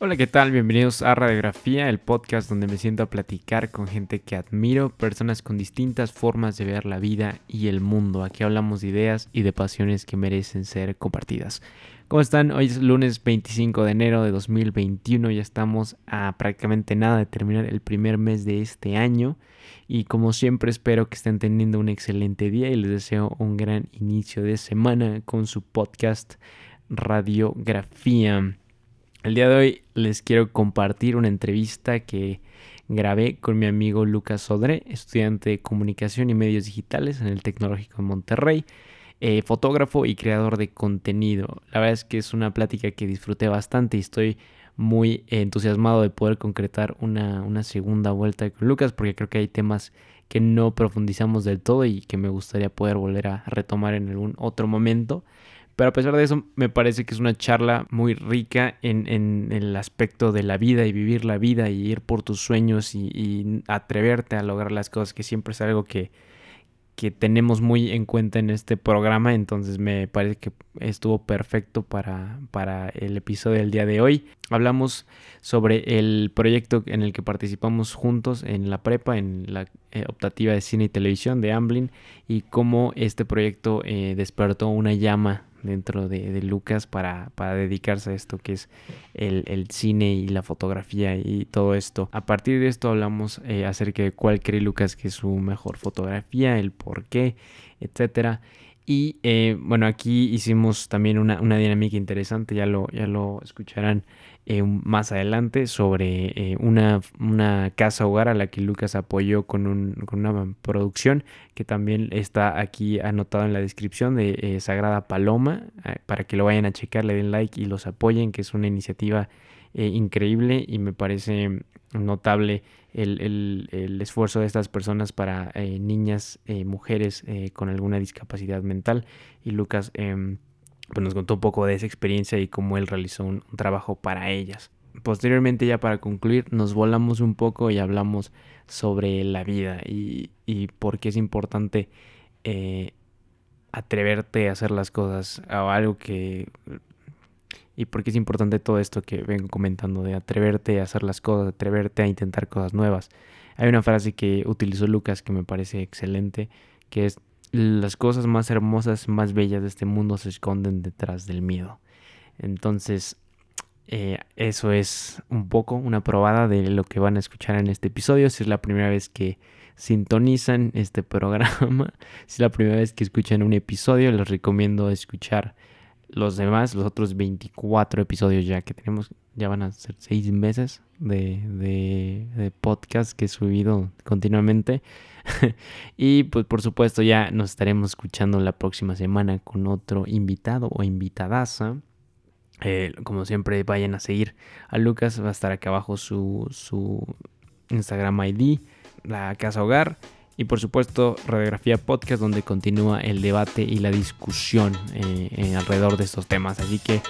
Hola, ¿qué tal? Bienvenidos a Radiografía, el podcast donde me siento a platicar con gente que admiro, personas con distintas formas de ver la vida y el mundo. Aquí hablamos de ideas y de pasiones que merecen ser compartidas. ¿Cómo están? Hoy es lunes 25 de enero de 2021, ya estamos a prácticamente nada de terminar el primer mes de este año. Y como siempre espero que estén teniendo un excelente día y les deseo un gran inicio de semana con su podcast Radiografía. El día de hoy les quiero compartir una entrevista que grabé con mi amigo Lucas Sodré, estudiante de Comunicación y Medios Digitales en el Tecnológico de Monterrey, fotógrafo y creador de contenido. La verdad es que es una plática que disfruté bastante y estoy muy entusiasmado de poder concretar una segunda vuelta con Lucas, porque creo que hay temas que no profundizamos del todo y que me gustaría poder volver a retomar en algún otro momento. Pero a pesar de eso, me parece que es una charla muy rica en el aspecto de la vida y vivir la vida y ir por tus sueños y atreverte a lograr las cosas, que siempre es algo que tenemos muy en cuenta en este programa. Entonces me parece que estuvo perfecto para el episodio del día de hoy. Hablamos sobre el proyecto en el que participamos juntos en la prepa, en la optativa de cine y televisión de Amblin, y cómo este proyecto despertó una llama dentro de Lucas para dedicarse a esto que es el cine y la fotografía y todo esto. A partir de esto hablamos acerca de cuál cree Lucas que es su mejor fotografía, el por qué, etcétera. Y bueno, aquí hicimos también una dinámica interesante, ya lo escucharán más adelante, sobre una casa hogar a la que Lucas apoyó con una producción que también está aquí anotado en la descripción de Sagrada Paloma, para que lo vayan a checar, le den like y los apoyen, que es una iniciativa increíble, y me parece notable el esfuerzo de estas personas para niñas, mujeres con alguna discapacidad mental. Y Lucas pues nos contó un poco de esa experiencia y cómo él realizó un trabajo para ellas. Posteriormente, ya para concluir, nos volamos un poco y hablamos sobre la vida y por qué es importante atreverte a hacer las cosas, o algo que... Y por qué es importante todo esto que vengo comentando, de atreverte a hacer las cosas, atreverte a intentar cosas nuevas. Hay una frase que utilizó Lucas que me parece excelente, que es: las cosas más hermosas, más bellas de este mundo se esconden detrás del miedo. Entonces, eso es un poco una probada de lo que van a escuchar en este episodio. Si es la primera vez que sintonizan este programa, si es la primera vez que escuchan un episodio, les recomiendo escuchar los demás, los otros 24 episodios ya que tenemos. Ya van a ser 6 meses de podcast que he subido continuamente. Y pues por supuesto ya nos estaremos escuchando la próxima semana con otro invitado o invitadaza. Como siempre, vayan a seguir a Lucas, va a estar acá abajo su Instagram ID, la Casa Hogar. Y por supuesto, Radiografía Podcast, donde continúa el debate y la discusión alrededor de estos temas. Así que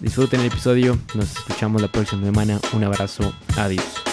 disfruten el episodio. Nos escuchamos la próxima semana. Un abrazo. Adiós.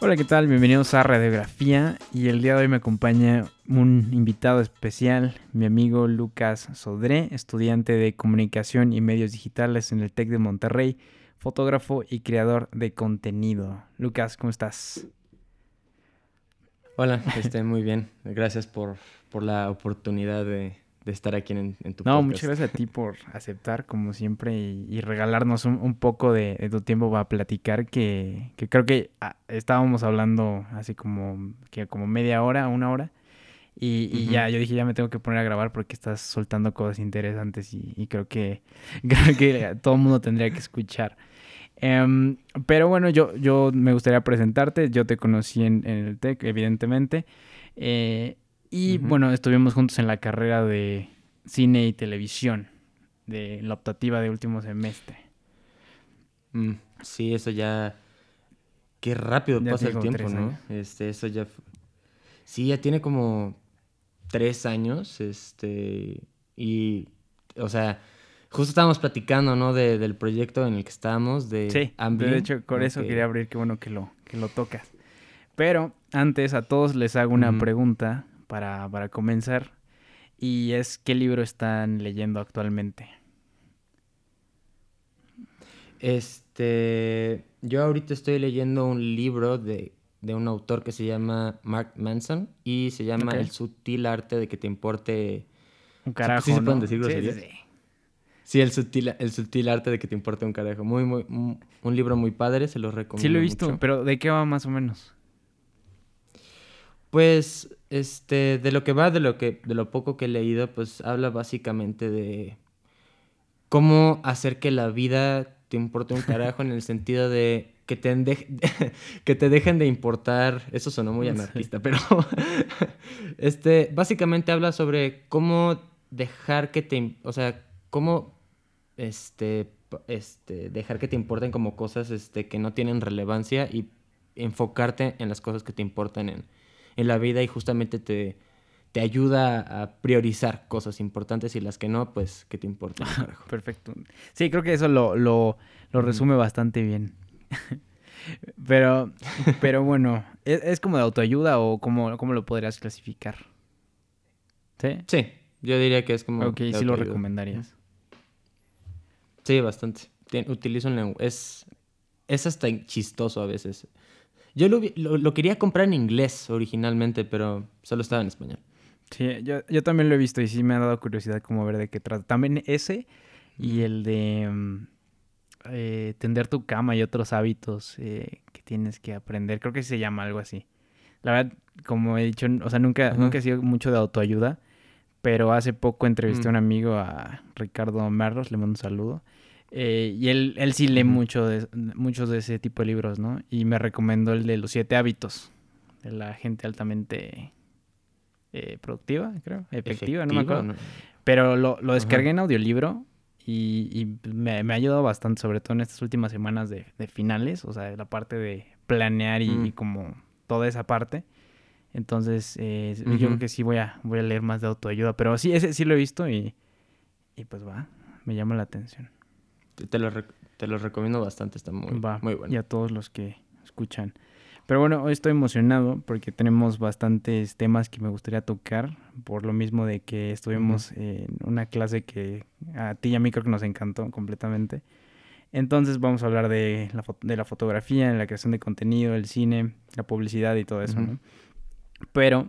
Hola, ¿qué tal? Bienvenidos a Radiografía, y el día de hoy me acompaña un invitado especial, mi amigo Lucas Sodré, estudiante de Comunicación y Medios Digitales en el TEC de Monterrey, fotógrafo y creador de contenido. Lucas, ¿cómo estás? Hola, muy bien. Gracias por la oportunidad de estar aquí en tu podcast. No, muchas gracias a ti por aceptar, como siempre, y regalarnos un poco de tu tiempo para platicar, que creo que estábamos hablando así como media hora, una hora, y ya yo dije, ya me tengo que poner a grabar porque estás soltando cosas interesantes y creo que todo el mundo tendría que escuchar. Pero bueno, yo me gustaría presentarte. Yo te conocí en el TEC, evidentemente, y bueno, estuvimos juntos en la carrera de cine y televisión, de la optativa de último semestre. Sí, eso ya... Qué rápido ya pasa el tiempo, ¿no? Eso ya... Sí, ya tiene como 3 años, y... O sea, Justo estábamos platicando, ¿no? Del proyecto en el que estábamos, de Amblin. Sí, de hecho, por eso quería abrir, qué bueno que lo tocas. Pero antes a todos les hago una pregunta para comenzar. Y es, ¿qué libro están leyendo actualmente? Yo ahorita estoy leyendo un libro de un autor que se llama Mark Manson y se llama El sutil arte de que te importe... Un carajo, ¿sí, ¿no? Se pueden decir groserías? Sí, el sutil arte de que te importe un carajo. Un libro muy padre, se los recomiendo. Sí, lo he visto, mucho. Pero ¿de qué va más o menos? Pues, de lo que va, de lo poco que he leído, pues habla básicamente de cómo hacer que la vida te importe un carajo en el sentido de que te dejen de importar. Eso sonó muy anarquista, pero básicamente habla sobre cómo dejar que te, o sea, cómo dejar que te importen como cosas que no tienen relevancia y enfocarte en las cosas que te importan en la vida, y justamente te ayuda a priorizar cosas importantes y las que no, pues que te importen. Perfecto. Sí, creo que eso lo resume bastante bien. Pero bueno, ¿es como de autoayuda o cómo lo podrías clasificar? ¿Sí? Sí, yo diría que es como... Ok, sí autoayuda. Lo recomendarías. Sí, bastante. Utilizo un lenguaje. Es hasta chistoso a veces. Yo lo quería comprar en inglés originalmente, pero solo estaba en español. Sí, yo también lo he visto y sí me ha dado curiosidad como ver de qué trata. También ese y el de... tender tu cama y otros hábitos que tienes que aprender. Creo que se llama algo así. La verdad, como he dicho, o sea, nunca he sido mucho de autoayuda, pero hace poco entrevisté a un amigo, a Ricardo Merlos, le mando un saludo, y él sí lee muchos de ese tipo de libros, ¿no? Y me recomendó el de Los Siete Hábitos, de la gente altamente productiva, creo, efectiva, no me acuerdo. ¿No? Pero lo descargué en audiolibro. Y me ha ayudado bastante, sobre todo en estas últimas semanas de finales, o sea, la parte de planear y como toda esa parte. Entonces, yo creo que sí voy a leer más de autoayuda, pero sí, ese sí lo he visto y pues me llama la atención. Te lo recomiendo bastante, está muy bueno. Y a todos los que escuchan. Pero bueno, hoy estoy emocionado porque tenemos bastantes temas que me gustaría tocar, por lo mismo de que estuvimos en una clase que a ti y a mí creo que nos encantó completamente. Entonces vamos a hablar de la fotografía, la creación de contenido, el cine, la publicidad y todo eso, ¿no? Pero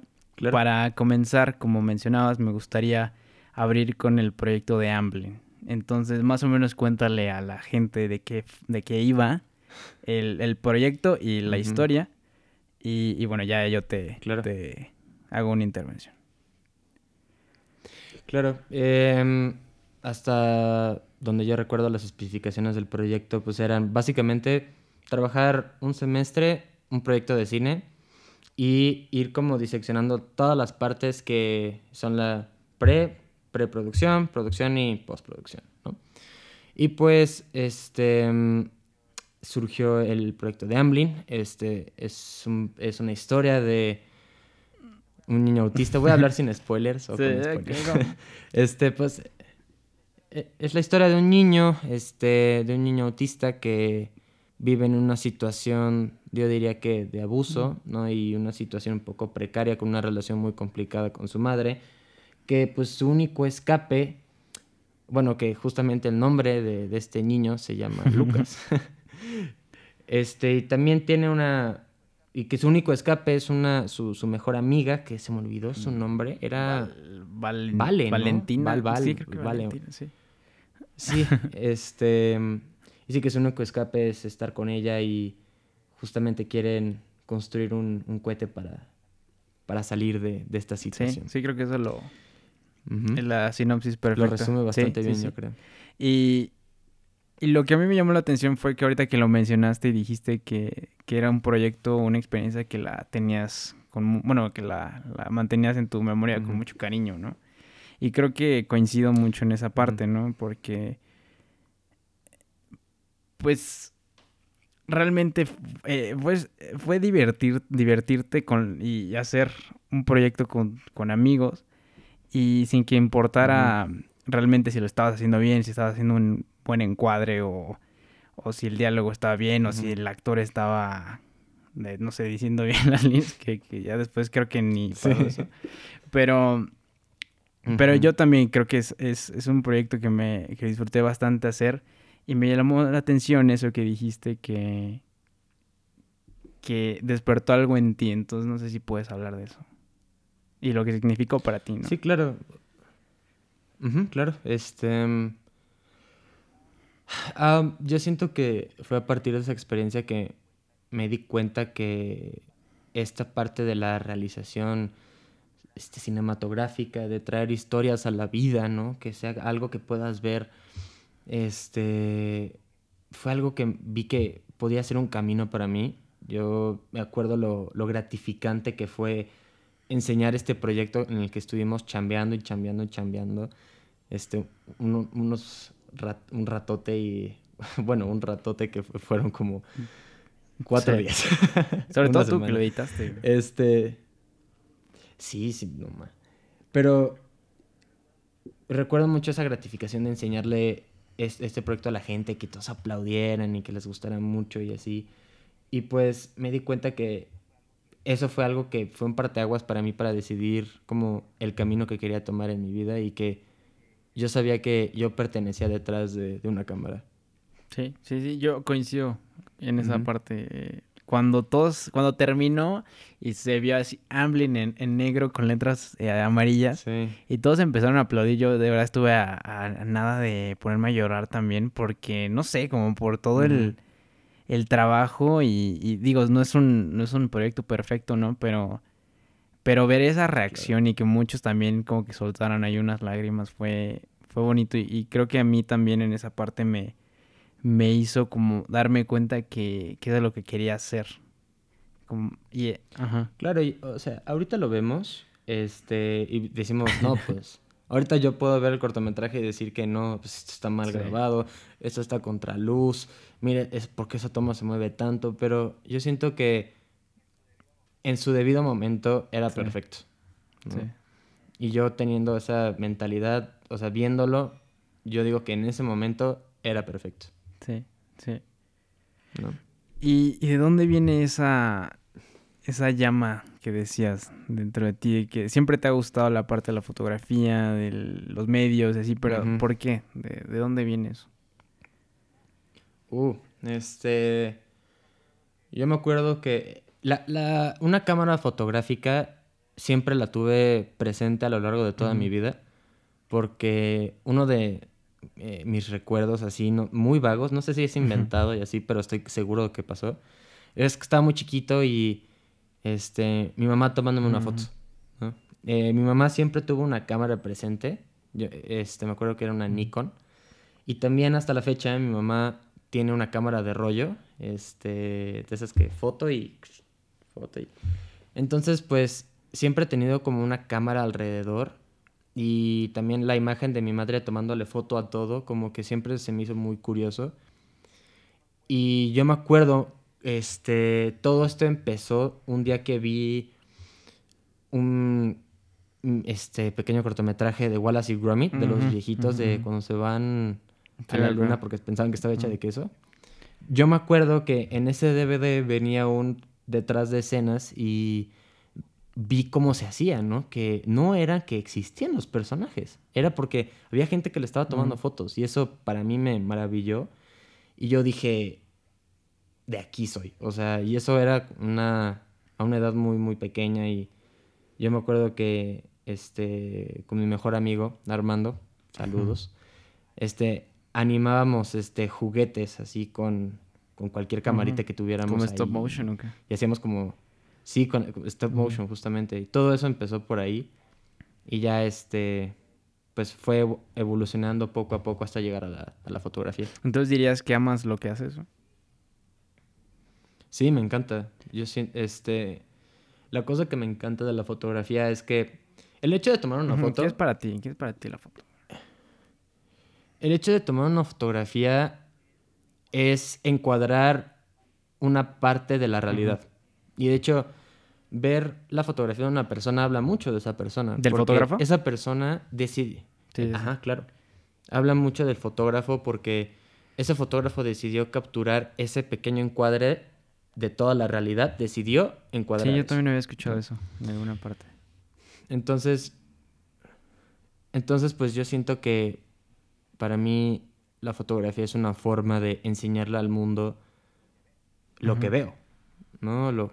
para comenzar, como mencionabas, me gustaría abrir con el proyecto de Amblin. Entonces, más o menos cuéntale a la gente de qué iba el proyecto y la historia, y bueno, ya yo te hago una intervención. Claro, hasta donde yo recuerdo las especificaciones del proyecto, pues eran básicamente trabajar un semestre, un proyecto de cine, y ir como diseccionando todas las partes que son la preproducción, producción y postproducción, ¿no? Y pues, surgió el proyecto de Amblin. Es una historia de un niño autista. Voy a hablar sin spoilers. O sí, con spoilers. Okay, no. Pues, es la historia de un niño, de un niño autista que vive en una situación, yo diría que de abuso, ¿no? Y una situación un poco precaria, con una relación muy complicada con su madre, que pues su único escape, bueno, que justamente el nombre de este niño se llama Lucas. Y también tiene y que su único escape es su mejor amiga, que se me olvidó su nombre, era Vale, ¿no? Valentina. Sí, creo que Valentina, sí. Sí, y sí que su único escape es estar con ella, y justamente quieren construir un cohete para salir de esta situación. Sí, creo que eso es la sinopsis perfecta. Lo resume bastante bien, yo creo. Y lo que a mí me llamó la atención fue que ahorita que lo mencionaste y dijiste que era un proyecto, una experiencia que la tenías que la mantenías en tu memoria con mucho cariño, ¿no? Y creo que coincido mucho en esa parte, ¿no? Porque, pues, realmente fue divertirte y hacer un proyecto con amigos y sin que importara realmente si lo estabas haciendo bien, si estabas haciendo un buen encuadre o si el diálogo estaba bien o si el actor estaba, no sé, diciendo bien las líneas, que ya después creo que ni pasó eso. Pero yo también creo que es un proyecto que disfruté bastante hacer y me llamó la atención eso que dijiste que despertó algo en ti, entonces no sé si puedes hablar de eso. Y lo que significó para ti, ¿no? Sí, claro. Claro. Yo siento que fue a partir de esa experiencia que me di cuenta que esta parte de la realización cinematográfica, de traer historias a la vida, ¿no? Que sea algo que puedas ver. Fue algo que vi que podía ser un camino para mí. Yo me acuerdo lo gratificante que fue enseñar este proyecto en el que estuvimos chambeando. Un ratote y... Bueno, un ratote que fueron como 4 días. Sobre todo semana. Tú que lo editaste. Sí, no más. Pero recuerdo mucho esa gratificación de enseñarle este proyecto a la gente, que todos aplaudieran y que les gustara mucho y así. Y pues me di cuenta que eso fue algo que fue un parteaguas para mí para decidir como el camino que quería tomar en mi vida y que yo sabía que yo pertenecía detrás de una cámara. Sí, yo coincido en esa parte. Cuando terminó y se vio así Amblin en negro con letras amarillas y todos empezaron a aplaudir, yo de verdad estuve a nada de ponerme a llorar también porque, no sé, como por todo el trabajo y digo, no es un proyecto perfecto, ¿no? Pero ver esa reacción y que muchos también como que soltaron ahí unas lágrimas fue bonito y creo que a mí también en esa parte me hizo como darme cuenta que era lo que quería hacer. Claro, y, o sea, ahorita lo vemos y decimos, no, pues, ahorita yo puedo ver el cortometraje y decir que no, pues esto está mal grabado, esto está contra luz, mire, es porque esa toma se mueve tanto, pero yo siento que en su debido momento era perfecto, ¿no? Y yo teniendo esa mentalidad, o sea, viéndolo, yo digo que en ese momento era perfecto. Sí. No. ¿Y de dónde viene esa llama que decías dentro de ti? Que siempre te ha gustado la parte de la fotografía, de los medios, así, pero ¿por qué? ¿De dónde viene eso? Yo me acuerdo que una cámara fotográfica siempre la tuve presente a lo largo de toda mi vida. Porque uno de mis recuerdos así, no, muy vagos, no sé si es inventado y así, pero estoy seguro de que pasó. Es que estaba muy chiquito y mi mamá tomándome una foto, ¿no? Mi mamá siempre tuvo una cámara presente. Yo, me acuerdo que era una Nikon. Y también hasta la fecha mi mamá tiene una cámara de rollo, de esas que foto y... Entonces, pues, siempre he tenido como una cámara alrededor. Y también la imagen de mi madre tomándole foto a todo, como que siempre se me hizo muy curioso. Y yo me acuerdo, todo esto empezó un día que vi un pequeño cortometraje de Wallace y Grummit, de los viejitos de cuando se van a la luna porque pensaban que estaba hecha de queso. Yo me acuerdo que en ese DVD venía un detrás de escenas y vi cómo se hacía, ¿no? Que no era que existían los personajes. Era porque había gente que le estaba tomando fotos. Y eso para mí me maravilló. Y yo dije, de aquí soy. O sea, y eso era a una edad muy, muy pequeña. Y yo me acuerdo que con mi mejor amigo, Armando, saludos, animábamos juguetes así con cualquier camarita que tuviéramos ahí. ¿Como stop motion o qué? Y hacíamos como... Sí, con stop motion, justamente. Y todo eso empezó por ahí. Y ya, pues fue evolucionando poco a poco hasta llegar a la fotografía. Entonces, ¿dirías que amas lo que haces, ¿no? Sí, me encanta. Yo siento, la cosa que me encanta de la fotografía es que el hecho de tomar una foto... ¿Qué es para ti la foto? El hecho de tomar una fotografía es encuadrar una parte de la realidad. Y de hecho, ver la fotografía de una persona habla mucho de esa persona. ¿Del fotógrafo? Esa persona decide. Sí. Ajá, claro. Habla mucho del fotógrafo porque ese fotógrafo decidió capturar ese pequeño encuadre de toda la realidad. Decidió encuadrar. Sí, yo también había escuchado eso en alguna parte. Entonces, pues yo siento que para mí la fotografía es una forma de enseñarle al mundo lo que veo, ¿no? O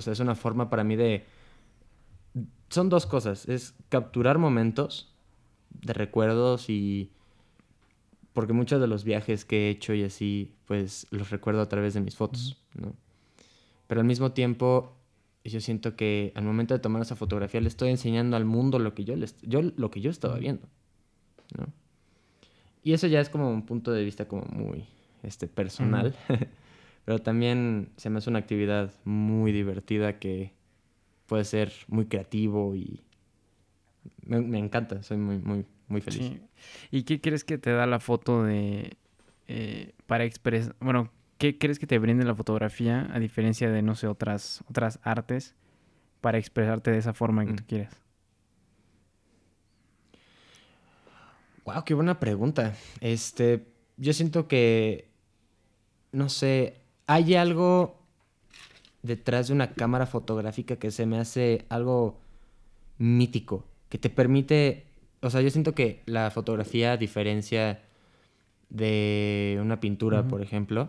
sea, es una forma para mí de... Son dos cosas. Es capturar momentos de recuerdos y... Porque muchos de los viajes que he hecho y así, pues los recuerdo a través de mis fotos, ¿no? Pero al mismo tiempo, yo siento que al momento de tomar esa fotografía le estoy enseñando al mundo lo que yo estaba viendo, ¿no? Y eso ya es como un punto de vista como muy personal. Pero también se me hace una actividad muy divertida que puede ser muy creativo y me encanta. Soy muy, muy, muy feliz. Sí. ¿Y qué crees que te da la foto para expresar? Bueno, ¿qué crees que te brinde la fotografía a diferencia de, no sé, otras artes para expresarte de esa forma que tú quieras? Wow, qué buena pregunta. Yo siento que, no sé, hay algo detrás de una cámara fotográfica que se me hace algo mítico, que te permite... O sea, yo siento que la fotografía, a diferencia de una pintura, por ejemplo,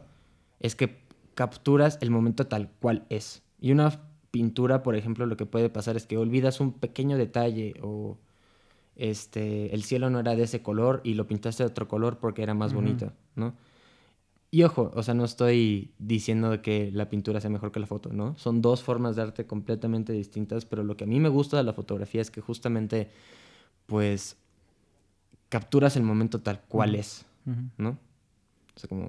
es que capturas el momento tal cual es. Y una pintura, por ejemplo, lo que puede pasar es que olvidas un pequeño detalle o el cielo no era de ese color y lo pintaste de otro color porque era más bonito, ¿no? Y ojo, o sea, no estoy diciendo que la pintura sea mejor que la foto, ¿no? Son dos formas de arte completamente distintas, pero lo que a mí me gusta de la fotografía es que justamente, pues, capturas el momento tal cual es, ¿no? O sea, como...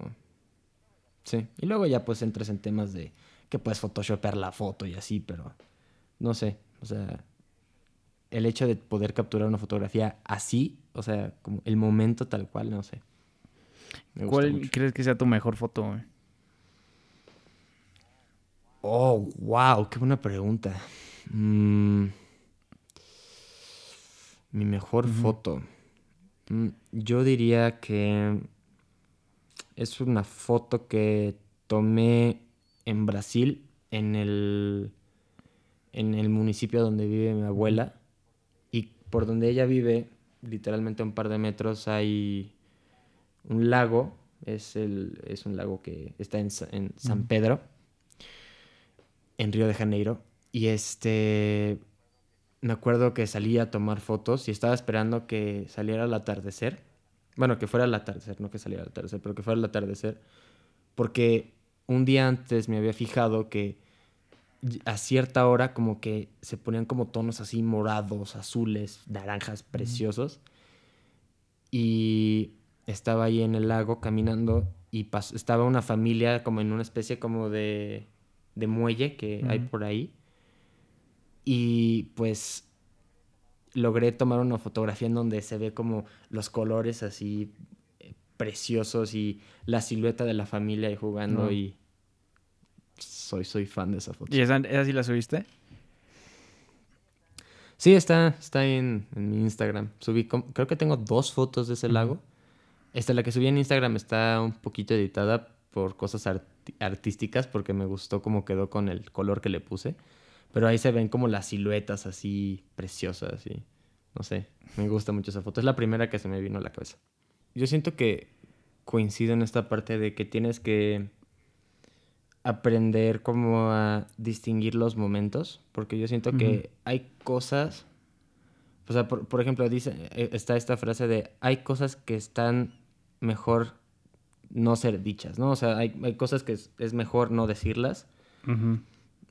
Sí. Y luego ya, pues, entras en temas de que puedes photoshopear la foto y así, pero... No sé, o sea... El hecho de poder capturar una fotografía así, o sea, como el momento tal cual, no sé. ¿Cuál crees que sea tu mejor foto, güey? Oh, wow, qué buena pregunta. Mi mejor foto. Yo diría que es una foto que tomé en Brasil, en el municipio donde vive mi abuela. Por donde ella vive, literalmente a un par de metros, hay un lago. Es un lago que está en San Pedro, en Río de Janeiro. Y me acuerdo que salí a tomar fotos y estaba esperando que saliera el atardecer. Bueno, que fuera el atardecer, no que saliera el atardecer, pero que fuera el atardecer. Porque un día antes me había fijado que a cierta hora como que se ponían como tonos así morados, azules, naranjas, preciosos. Y estaba ahí en el lago caminando y estaba una familia como en una especie como de muelle que hay por ahí. Y pues logré tomar una fotografía en donde se ve como los colores así preciosos y la silueta de la familia ahí jugando y... Soy fan de esa foto. ¿Y esa sí la subiste? Sí, está en mi Instagram. Subí, creo que tengo 2 fotos de ese lago. La que subí en Instagram está un poquito editada por cosas artísticas porque me gustó cómo quedó con el color que le puse. Pero ahí se ven como las siluetas así preciosas y no sé, me gusta mucho esa foto. Es la primera que se me vino a la cabeza. Yo siento que coincido en esta parte de que tienes que aprender como a distinguir los momentos, porque yo siento que hay cosas, o sea, por ejemplo, está esta frase de hay cosas que están mejor no ser dichas, ¿no? O sea, hay cosas que es mejor no decirlas.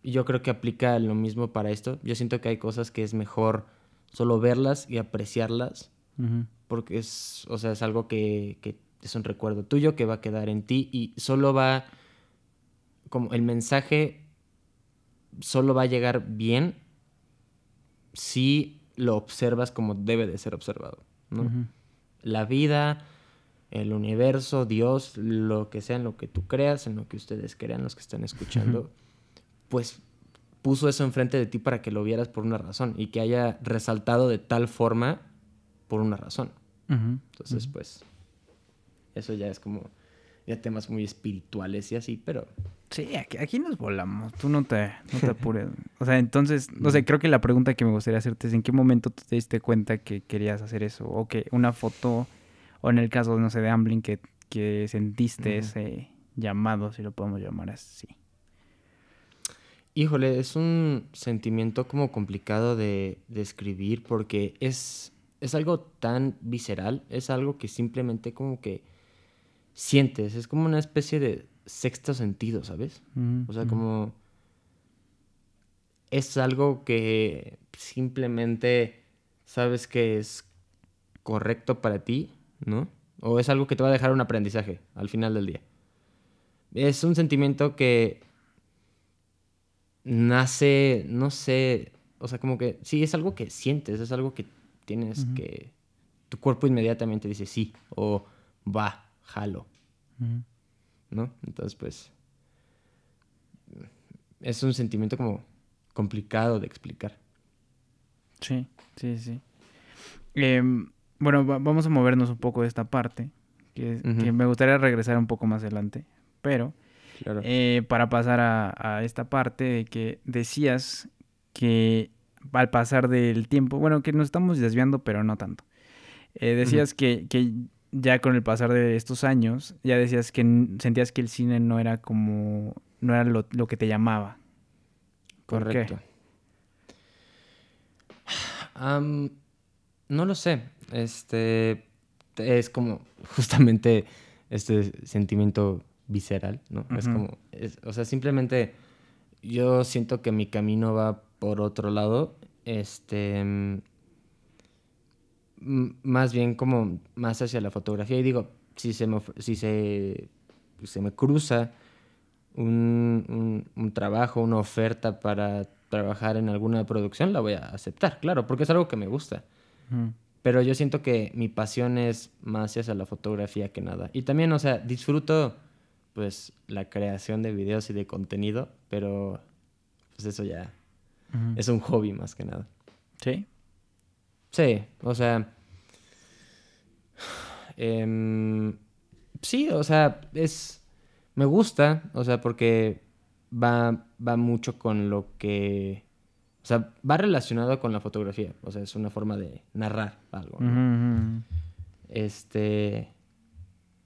Yo creo que aplica lo mismo para esto. Yo siento que hay cosas que es mejor solo verlas y apreciarlas, porque es algo que es un recuerdo tuyo que va a quedar en ti y como el mensaje solo va a llegar bien si lo observas como debe de ser observado, ¿no? La vida, el universo, Dios, lo que sea, en lo que tú creas, en lo que ustedes crean, los que están escuchando, pues puso eso enfrente de ti para que lo vieras por una razón y que haya resaltado de tal forma por una razón. Entonces, pues, eso ya es como ya temas muy espirituales y así, pero... Sí, aquí nos volamos. Tú no te apures. O sea, entonces, no sé, creo que la pregunta que me gustaría hacerte es ¿en qué momento tú te diste cuenta que querías hacer eso? O que una foto, o en el caso, no sé, de Amblin, que sentiste ese llamado, si lo podemos llamar así. Híjole, es un sentimiento como complicado de describir porque es algo tan visceral, es algo que simplemente como que sientes, es como una especie de sexto sentido, ¿sabes? O sea, como... Es algo que simplemente sabes que es correcto para ti, ¿no? O es algo que te va a dejar un aprendizaje al final del día. Es un sentimiento que nace, no sé... O sea, como que... Sí, es algo que sientes, es algo que tienes que... Tu cuerpo inmediatamente dice sí, o va, jalo. ¿No? Entonces, pues... Es un sentimiento como complicado de explicar. Sí, sí, sí. Bueno, vamos a movernos un poco de esta parte, que me gustaría regresar un poco más adelante, pero claro. Para pasar a esta parte de que decías que al pasar del tiempo, bueno, que nos estamos desviando, pero no tanto. Decías que ya con el pasar de estos años, ya decías que sentías que el cine no era como... No era lo que te llamaba. Correcto. No lo sé. Es como justamente este sentimiento visceral, ¿no? Es como... o sea, simplemente yo siento que mi camino va por otro lado. Más bien como más hacia la fotografía. Y digo, si se me cruza un trabajo, una oferta para trabajar en alguna producción, la voy a aceptar, claro, porque es algo que me gusta. Pero yo siento que mi pasión es más hacia la fotografía que nada. Y también, o sea, disfruto pues la creación de videos y de contenido, pero pues eso ya es un hobby más que nada. ¿Sí? Sí, o sea... sí, o sea, es... Me gusta, o sea, porque va mucho con lo que... O sea, va relacionado con la fotografía. O sea, es una forma de narrar algo, ¿no? Y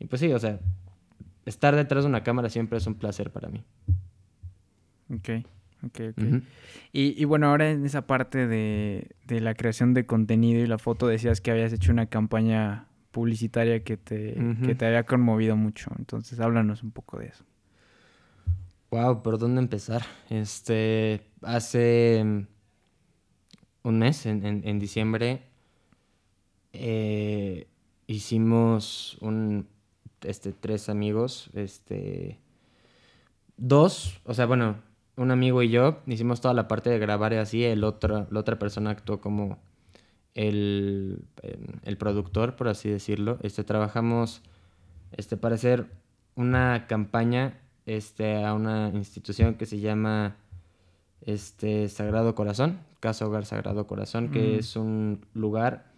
pues sí, o sea, estar detrás de una cámara siempre es un placer para mí. Ok. Y bueno, ahora en esa parte de la creación de contenido y la foto, decías que habías hecho una campaña publicitaria que te había conmovido mucho. Entonces, háblanos un poco de eso. Wow, ¿por dónde empezar? Hace un mes, en diciembre, hicimos tres amigos, dos, o sea, bueno, un amigo y yo hicimos toda la parte de grabar y así, la otra persona actuó como el productor, por así decirlo. Trabajamos para hacer una campaña a una institución que se llama Sagrado Corazón, Casa Hogar Sagrado Corazón, que es un lugar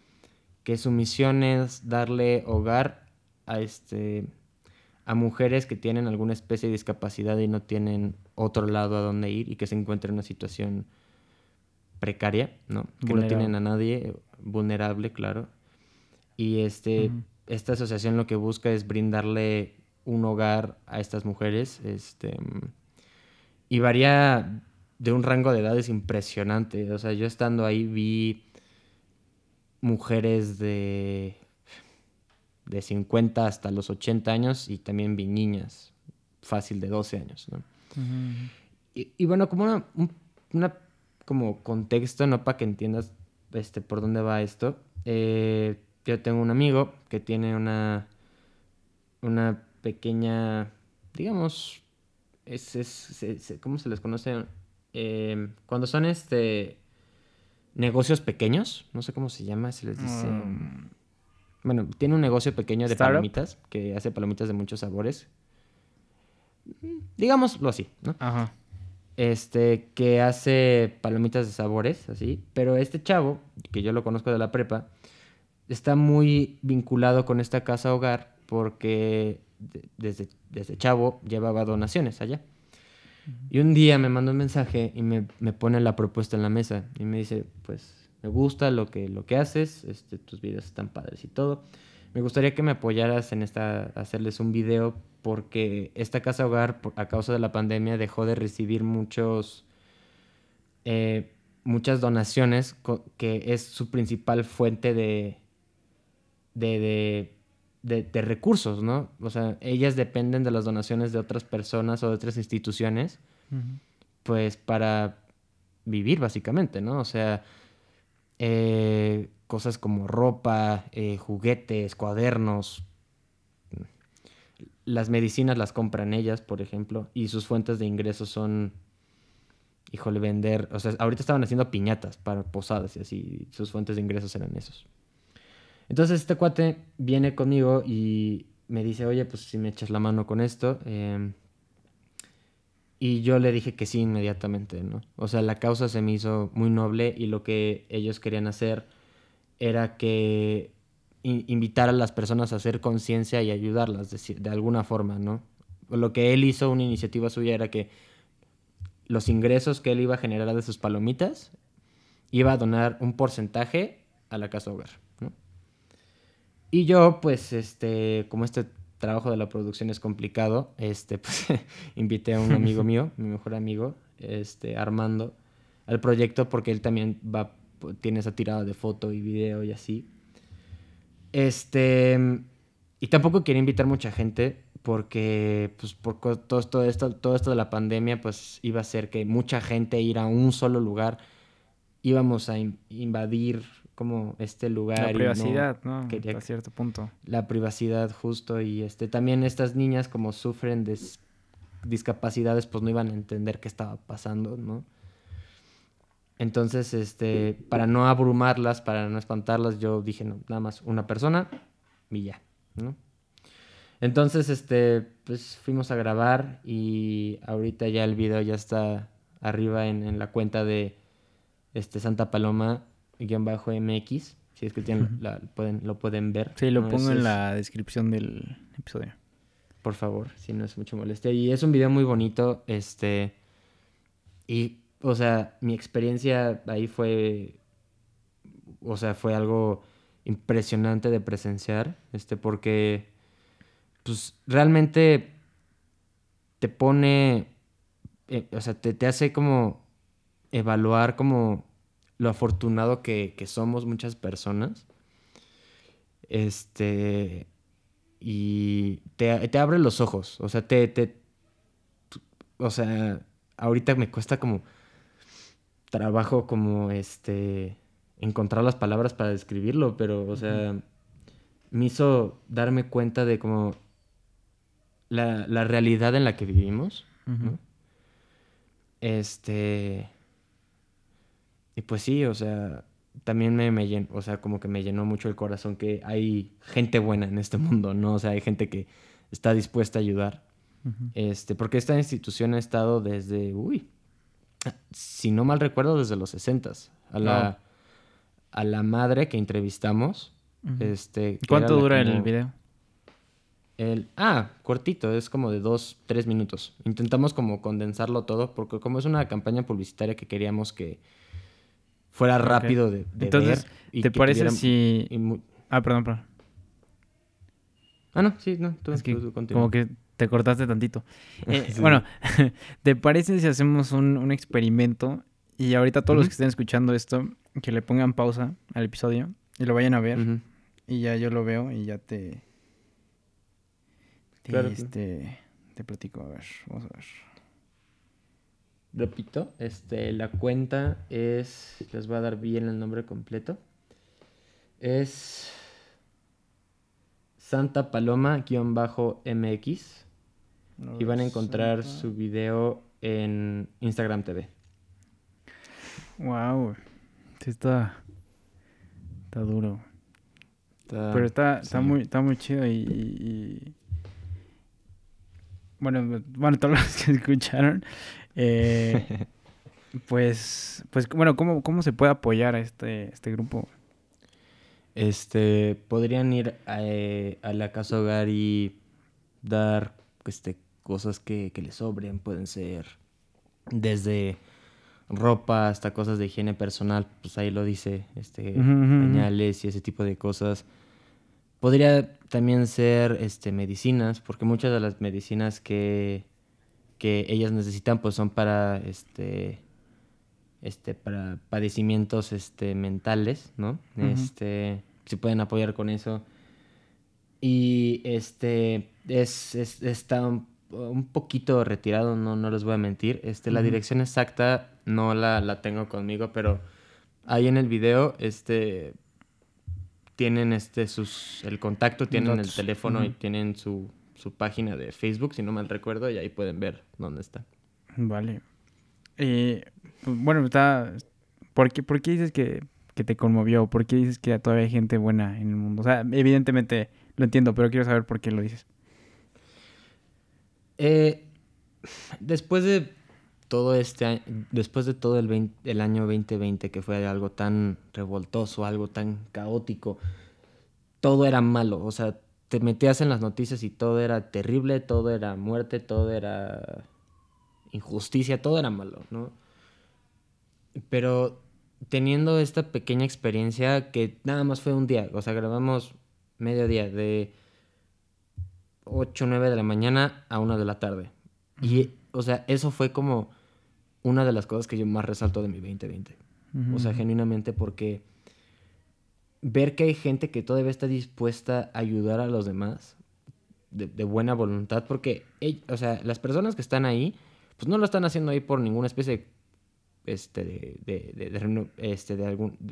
que su misión es darle hogar a mujeres que tienen alguna especie de discapacidad y no tienen otro lado a donde ir y que se encuentran en una situación precaria, ¿no? Que no tienen a nadie, vulnerable, claro. Y esta asociación lo que busca es brindarle un hogar a estas mujeres, y varía de un rango de edades impresionante. O sea, yo estando ahí vi mujeres de 50 hasta los 80 años y también vi niñas fácil de 12 años, ¿no? Y bueno, como como contexto, no para que entiendas por dónde va esto. Yo tengo un amigo que tiene una pequeña, digamos, ¿cómo se les conoce? Cuando son negocios pequeños, no sé cómo se llama, se les dice... Bueno, tiene un negocio pequeño de palomitas, que hace palomitas de muchos sabores. Digámoslo así, ¿no? Ajá. Que hace palomitas de sabores, así. Pero este chavo, que yo lo conozco de la prepa, está muy vinculado con esta casa hogar porque desde chavo llevaba donaciones allá. Y un día me mandó un mensaje y me pone la propuesta en la mesa y me dice, pues me gusta lo que haces, tus videos están padres y todo. Me gustaría que me apoyaras en hacerles un video porque esta casa hogar, a causa de la pandemia, dejó de recibir muchas donaciones, que es su principal fuente de recursos, ¿no? O sea, ellas dependen de las donaciones de otras personas o de otras instituciones, uh-huh, pues para vivir básicamente, ¿no? O sea, cosas como ropa, juguetes, cuadernos, las medicinas las compran ellas, por ejemplo, y sus fuentes de ingresos son, híjole, vender, o sea, ahorita estaban haciendo piñatas para posadas y así, sus fuentes de ingresos eran esos. Entonces este cuate viene conmigo y me dice, oye, pues si me echas la mano con esto. Y yo le dije que sí inmediatamente, ¿no? O sea, la causa se me hizo muy noble y lo que ellos querían hacer era que invitar a las personas a hacer conciencia y ayudarlas de alguna forma, ¿no? Lo que él hizo, una iniciativa suya, era que los ingresos que él iba a generar de sus palomitas iba a donar un porcentaje a la casa hogar. Y yo, pues, como este trabajo de la producción es complicado, pues, invité a un amigo mío, mi mejor amigo, Armando, al proyecto porque él también tiene esa tirada de foto y video y así. Y tampoco quería invitar mucha gente porque, pues, por todo esto de la pandemia, pues, iba a ser que mucha gente ir a un solo lugar, íbamos a invadir como este lugar. La privacidad, y ¿no? Quería, a cierto punto. La privacidad, justo. Y también estas niñas, como sufren de discapacidades, pues no iban a entender qué estaba pasando, ¿no? Entonces, para no abrumarlas, para no espantarlas, yo dije, no, nada más una persona y ya, ¿no? Entonces, pues fuimos a grabar y ahorita ya el video ya está arriba en la cuenta de Santa Paloma _MX, si es que tienen, lo pueden ver. Sí, lo pongo en la descripción del episodio. Por favor, si no es mucho molestia. Y es un video muy bonito, y, o sea, mi experiencia ahí fue algo impresionante de presenciar, porque, pues, realmente te pone, o sea, te hace como evaluar como lo afortunado que somos muchas personas. Y te abre los ojos. O sea, o sea, ahorita me cuesta como trabajo como encontrar las palabras para describirlo, pero, o sea, uh-huh, me hizo darme cuenta de como la realidad en la que vivimos, uh-huh, ¿no? Y pues sí, o sea, también me llenó, o sea, como que me llenó mucho el corazón que hay gente buena en este mundo, ¿no? O sea, hay gente que está dispuesta a ayudar. Uh-huh. Porque esta institución ha estado desde, si no mal recuerdo, desde los 60s. A la madre que entrevistamos. Uh-huh. ¿Cuánto dura el video? Cortito, es como de 2-3 minutos. Intentamos como condensarlo todo, porque como es una campaña publicitaria que queríamos que fuera rápido de entonces, ver. Entonces, ¿te parece si...? Perdón. No, tú continúa. Como que te cortaste tantito. Sí. Bueno, ¿te parece si hacemos un experimento? Y ahorita todos, uh-huh, los que estén escuchando esto, que le pongan pausa al episodio y lo vayan a ver. Uh-huh. Y ya yo lo veo y ya claro, te platico. A ver, vamos a ver. Repito, la cuenta es... Les voy a dar bien el nombre completo. Es Santa Paloma _MX. Y van a encontrar su video en Instagram TV. Wow. Sí, está duro. Pero está muy chido y... Bueno, todos los que escucharon... pues bueno, ¿cómo se puede apoyar a este grupo? podrían ir a la casa hogar y dar cosas que les sobren. Pueden ser desde ropa hasta cosas de higiene personal, pues ahí lo dice, pañales y ese tipo de cosas. Podría también ser medicinas, porque muchas de las medicinas que ellas necesitan pues son para para padecimientos mentales, ¿no? Uh-huh. Se pueden apoyar con eso. Y está un poquito retirado, no les voy a mentir. La dirección exacta no la tengo conmigo, pero ahí en el video tienen el contacto, tienen el teléfono, uh-huh, y tienen su página de Facebook, si no mal recuerdo, y ahí pueden ver dónde está. Vale. Bueno, ¿por qué dices que te conmovió? ¿Por qué dices que todavía hay gente buena en el mundo? O sea, evidentemente lo entiendo, pero quiero saber por qué lo dices. Después de todo el año 2020, que fue algo tan revoltoso, algo tan caótico, todo era malo. O sea, te metías en las noticias y todo era terrible, todo era muerte, todo era injusticia, todo era malo, ¿no? Pero teniendo esta pequeña experiencia que nada más fue un día, o sea, grabamos mediodía de 8 o 9 de la mañana a 1 de la tarde. Y, o sea, eso fue como una de las cosas que yo más resalto de mi 2020. Uh-huh. O sea, genuinamente, porque ver que hay gente que todavía está dispuesta a ayudar a los demás de buena voluntad, porque, o sea, las personas que están ahí, pues no lo están haciendo ahí por ninguna especie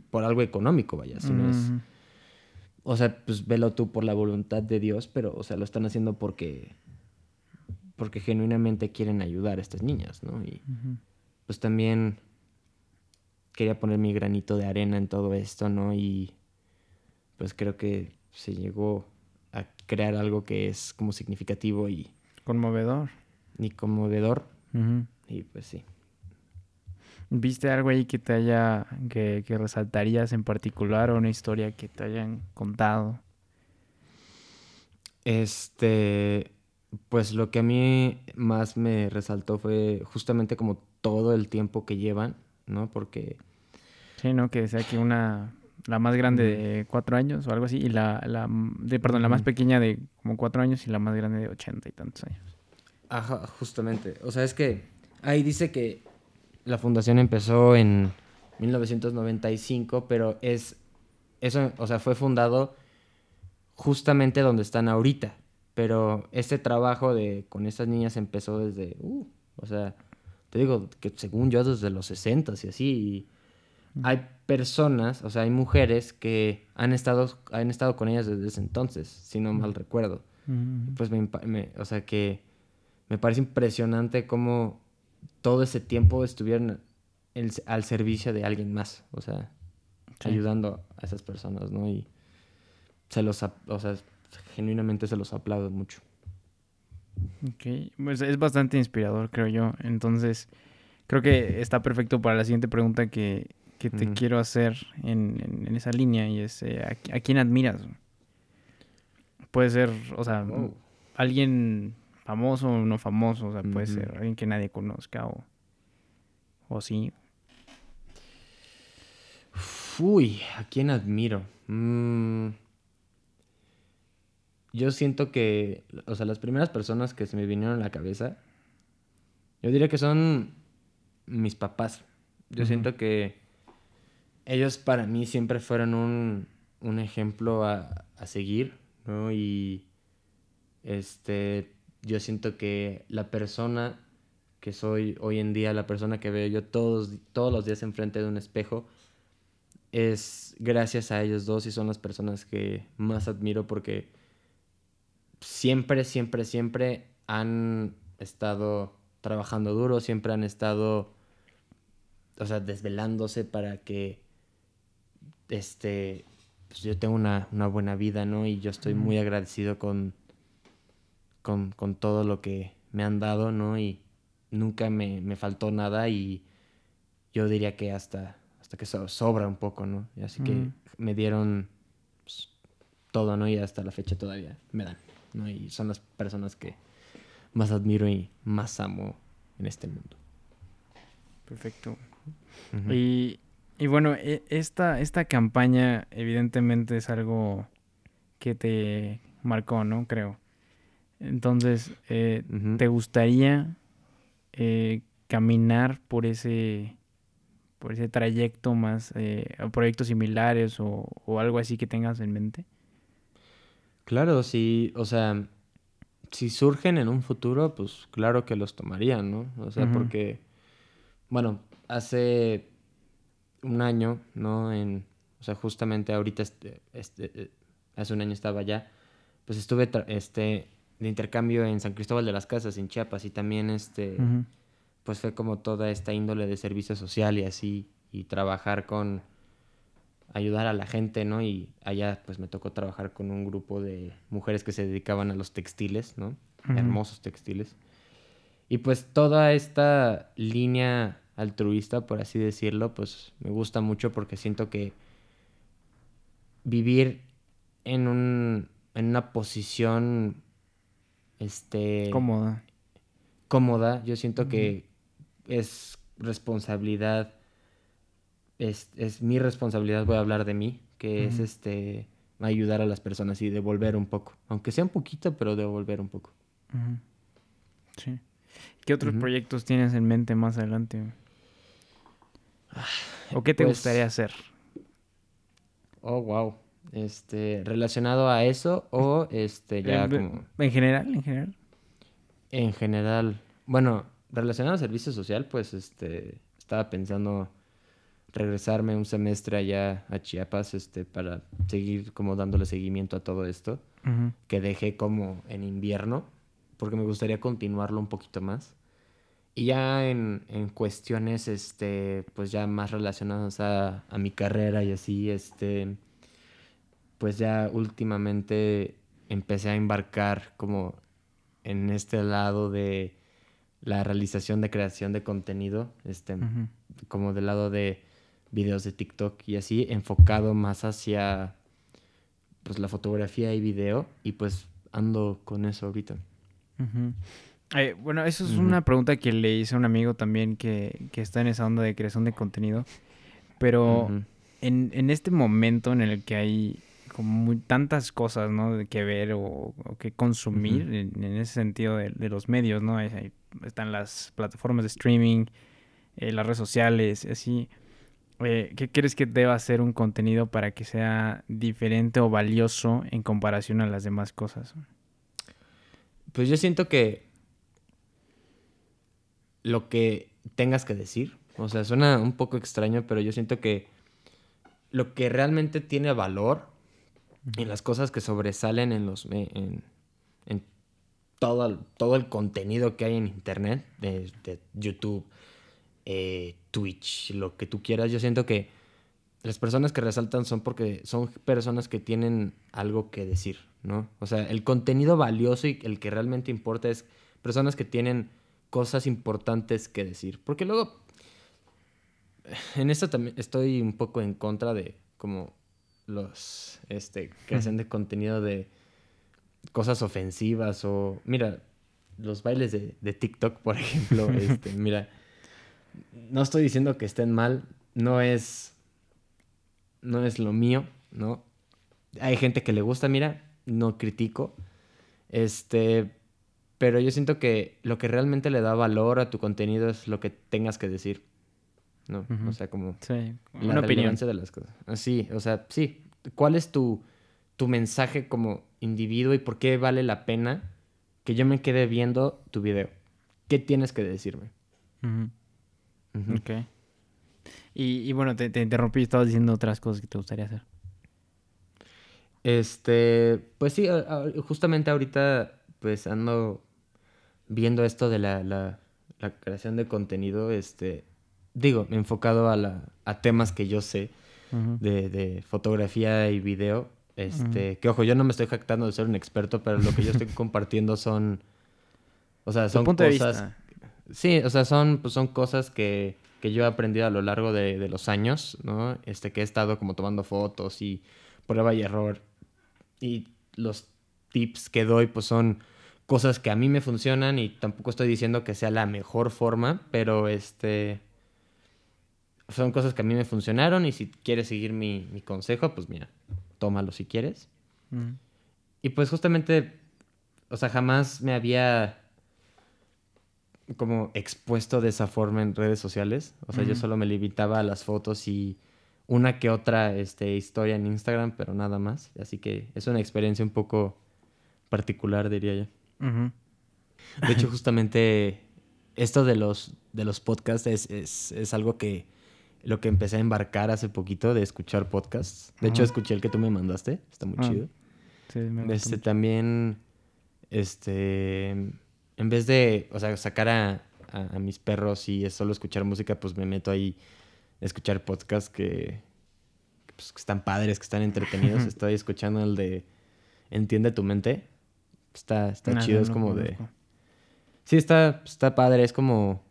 por algo económico, vaya, sino uh-huh, es, o sea, pues velo tú, por la voluntad de Dios, pero, o sea, lo están haciendo porque genuinamente quieren ayudar a estas niñas, ¿no? Y uh-huh, pues también quería poner mi granito de arena en todo esto, ¿no? Y pues creo que se llegó a crear algo que es como significativo y conmovedor. Y conmovedor. Uh-huh. Y pues sí. ¿Viste algo ahí que te haya, que resaltarías en particular, o una historia que te hayan contado? Pues lo que a mí más me resaltó fue justamente como todo el tiempo que llevan, ¿no? Porque sí, ¿no? Que sea que la más grande de 4 años o algo así, y la más pequeña de como 4 años, y la más grande de 80 y tantos años. Ajá, justamente. O sea, es que ahí dice que la fundación empezó en 1995, pero eso, o sea, fue fundado justamente donde están ahorita. Pero este trabajo con estas niñas empezó desde, o sea, te digo que según yo desde los 60s y así. Y hay personas, o sea, hay mujeres que han estado con ellas desde ese entonces, si no mal recuerdo. Uh-huh. Pues o sea, que me parece impresionante cómo todo ese tiempo estuvieron al servicio de alguien más, o sea, sí, ayudando a esas personas, ¿no? Y o sea, genuinamente se los aplaudo mucho. Ok, pues es bastante inspirador, creo yo. Entonces, creo que está perfecto para la siguiente pregunta que te quiero hacer en esa línea, y es, ¿a quién admiras? Puede ser, o sea, alguien famoso o no famoso, o sea, puede ser alguien que nadie conozca o sí. Uy, ¿a quién admiro? Yo siento que, o sea, las primeras personas que se me vinieron a la cabeza, yo diría que son mis papás. Yo siento que ellos para mí siempre fueron un ejemplo a seguir, ¿no? Y yo siento que la persona que soy hoy en día, la persona que veo yo todos los días enfrente de un espejo, es gracias a ellos dos, y son las personas que más admiro, porque siempre, siempre, siempre han estado trabajando duro, siempre han estado, o sea, desvelándose para que pues yo tenga una buena vida, ¿no? Y yo estoy muy agradecido con todo lo que me han dado, ¿no? Y nunca me faltó nada, y yo diría que hasta que sobra un poco, ¿no? Así que me dieron todo, ¿no? Y hasta la fecha todavía me dan, ¿no? Y son las personas que más admiro y más amo en este mundo. Perfecto. Uh-huh. Y bueno, esta campaña evidentemente es algo que te marcó, ¿no? Creo. Entonces, uh-huh. ¿te gustaría caminar por ese trayecto más, proyectos similares o algo así que tengas en mente? Claro, sí, o sea, si surgen en un futuro, pues claro que los tomarían, ¿no? O sea, uh-huh. porque, bueno, hace un año, ¿no? O sea, justamente ahorita, hace un año estaba allá, pues estuve de intercambio en San Cristóbal de las Casas, en Chiapas, y también uh-huh. pues fue como toda esta índole de servicio social y así, y trabajar con ayudar a la gente, ¿no? Y allá pues me tocó trabajar con un grupo de mujeres que se dedicaban a los textiles, ¿no? Uh-huh. Hermosos textiles. Y pues toda esta línea altruista, por así decirlo, pues me gusta mucho porque siento que vivir en una posición cómoda, yo siento uh-huh. que es responsabilidad, es mi responsabilidad, voy a hablar de mí, que uh-huh. es ayudar a las personas y devolver un poco, aunque sea un poquito, pero devolver un poco. Uh-huh. Sí. ¿Qué otros uh-huh. proyectos tienes en mente más adelante? ¿O qué te gustaría hacer? Oh, wow. ¿Relacionado a eso o ya como... En general. En general, bueno, relacionado a servicio social, pues estaba pensando regresarme un semestre allá a Chiapas para seguir como dándole seguimiento a todo esto, uh-huh. que dejé como en invierno, porque me gustaría continuarlo un poquito más. Y ya en cuestiones pues ya más relacionadas a mi carrera y así, pues ya últimamente empecé a embarcar como en este lado de la realización de creación de contenido, uh-huh. como del lado de videos de TikTok y así, enfocado más hacia pues la fotografía y video, y pues ando con eso ahorita. Uh-huh. Bueno, eso es uh-huh. una pregunta que le hice a un amigo también que está en esa onda de creación de contenido, pero uh-huh. en este momento en el que hay como tantas cosas, ¿no? De que ver o que consumir uh-huh. en ese sentido de los medios, ¿no? Ahí están las plataformas de streaming, las redes sociales, así. ¿Qué crees que deba ser un contenido para que sea diferente o valioso en comparación a las demás cosas? Pues yo siento que lo que tengas que decir, o sea, suena un poco extraño, pero yo siento que lo que realmente tiene valor y las cosas que sobresalen en todo el contenido que hay en internet, de YouTube, Twitch, lo que tú quieras, yo siento que las personas que resaltan son porque son personas que tienen algo que decir, ¿no? O sea, el contenido valioso y el que realmente importa es personas que tienen cosas importantes que decir. Porque luego, en esto también estoy un poco en contra de como los que hacen de contenido de cosas ofensivas o... Mira, los bailes de TikTok, por ejemplo. Mira, no estoy diciendo que estén mal. No es lo mío, ¿no? Hay gente que le gusta, mira. No critico. Pero yo siento que lo que realmente le da valor a tu contenido es lo que tengas que decir, ¿no? Uh-huh. O sea, como... Sí, una opinión de las cosas. Sí, o sea, sí. ¿Cuál es tu mensaje como individuo y por qué vale la pena que yo me quede viendo tu video? ¿Qué tienes que decirme? Uh-huh. Uh-huh. Ok. Y bueno, te interrumpí, estabas diciendo otras cosas que te gustaría hacer. Pues sí, justamente ahorita pues ando viendo esto de la creación de contenido, digo, enfocado a temas que yo sé uh-huh. de fotografía y video. Uh-huh. Que ojo, yo no me estoy jactando de ser un experto, pero lo que yo estoy compartiendo son... O sea, son punto cosas... De vista. Sí, o sea, son cosas que yo he aprendido a lo largo de los años, ¿no? Que he estado como tomando fotos y prueba y error. y los tips que doy pues son cosas que a mí me funcionan y tampoco estoy diciendo que sea la mejor forma, pero son cosas que a mí me funcionaron y si quieres seguir mi consejo, pues mira, tómalo si quieres. Mm. Y pues justamente, o sea, jamás me había como expuesto de esa forma en redes sociales. O sea, yo solo me limitaba a las fotos y una que otra historia en Instagram, pero nada más. Así que es una experiencia un poco particular, diría yo. Uh-huh. De hecho, justamente esto de los podcasts es algo que lo que empecé a embarcar hace poquito, de escuchar podcasts. De hecho, escuché el que tú me mandaste. Está muy chido. Sí, me gusta mucho. También, en vez de, o sea, sacar a mis perros y solo escuchar música, pues me meto ahí a escuchar podcasts que están padres, que están entretenidos. Estoy escuchando el de Entiende tu mente. Está chido, es como de... Sí, está padre, es como...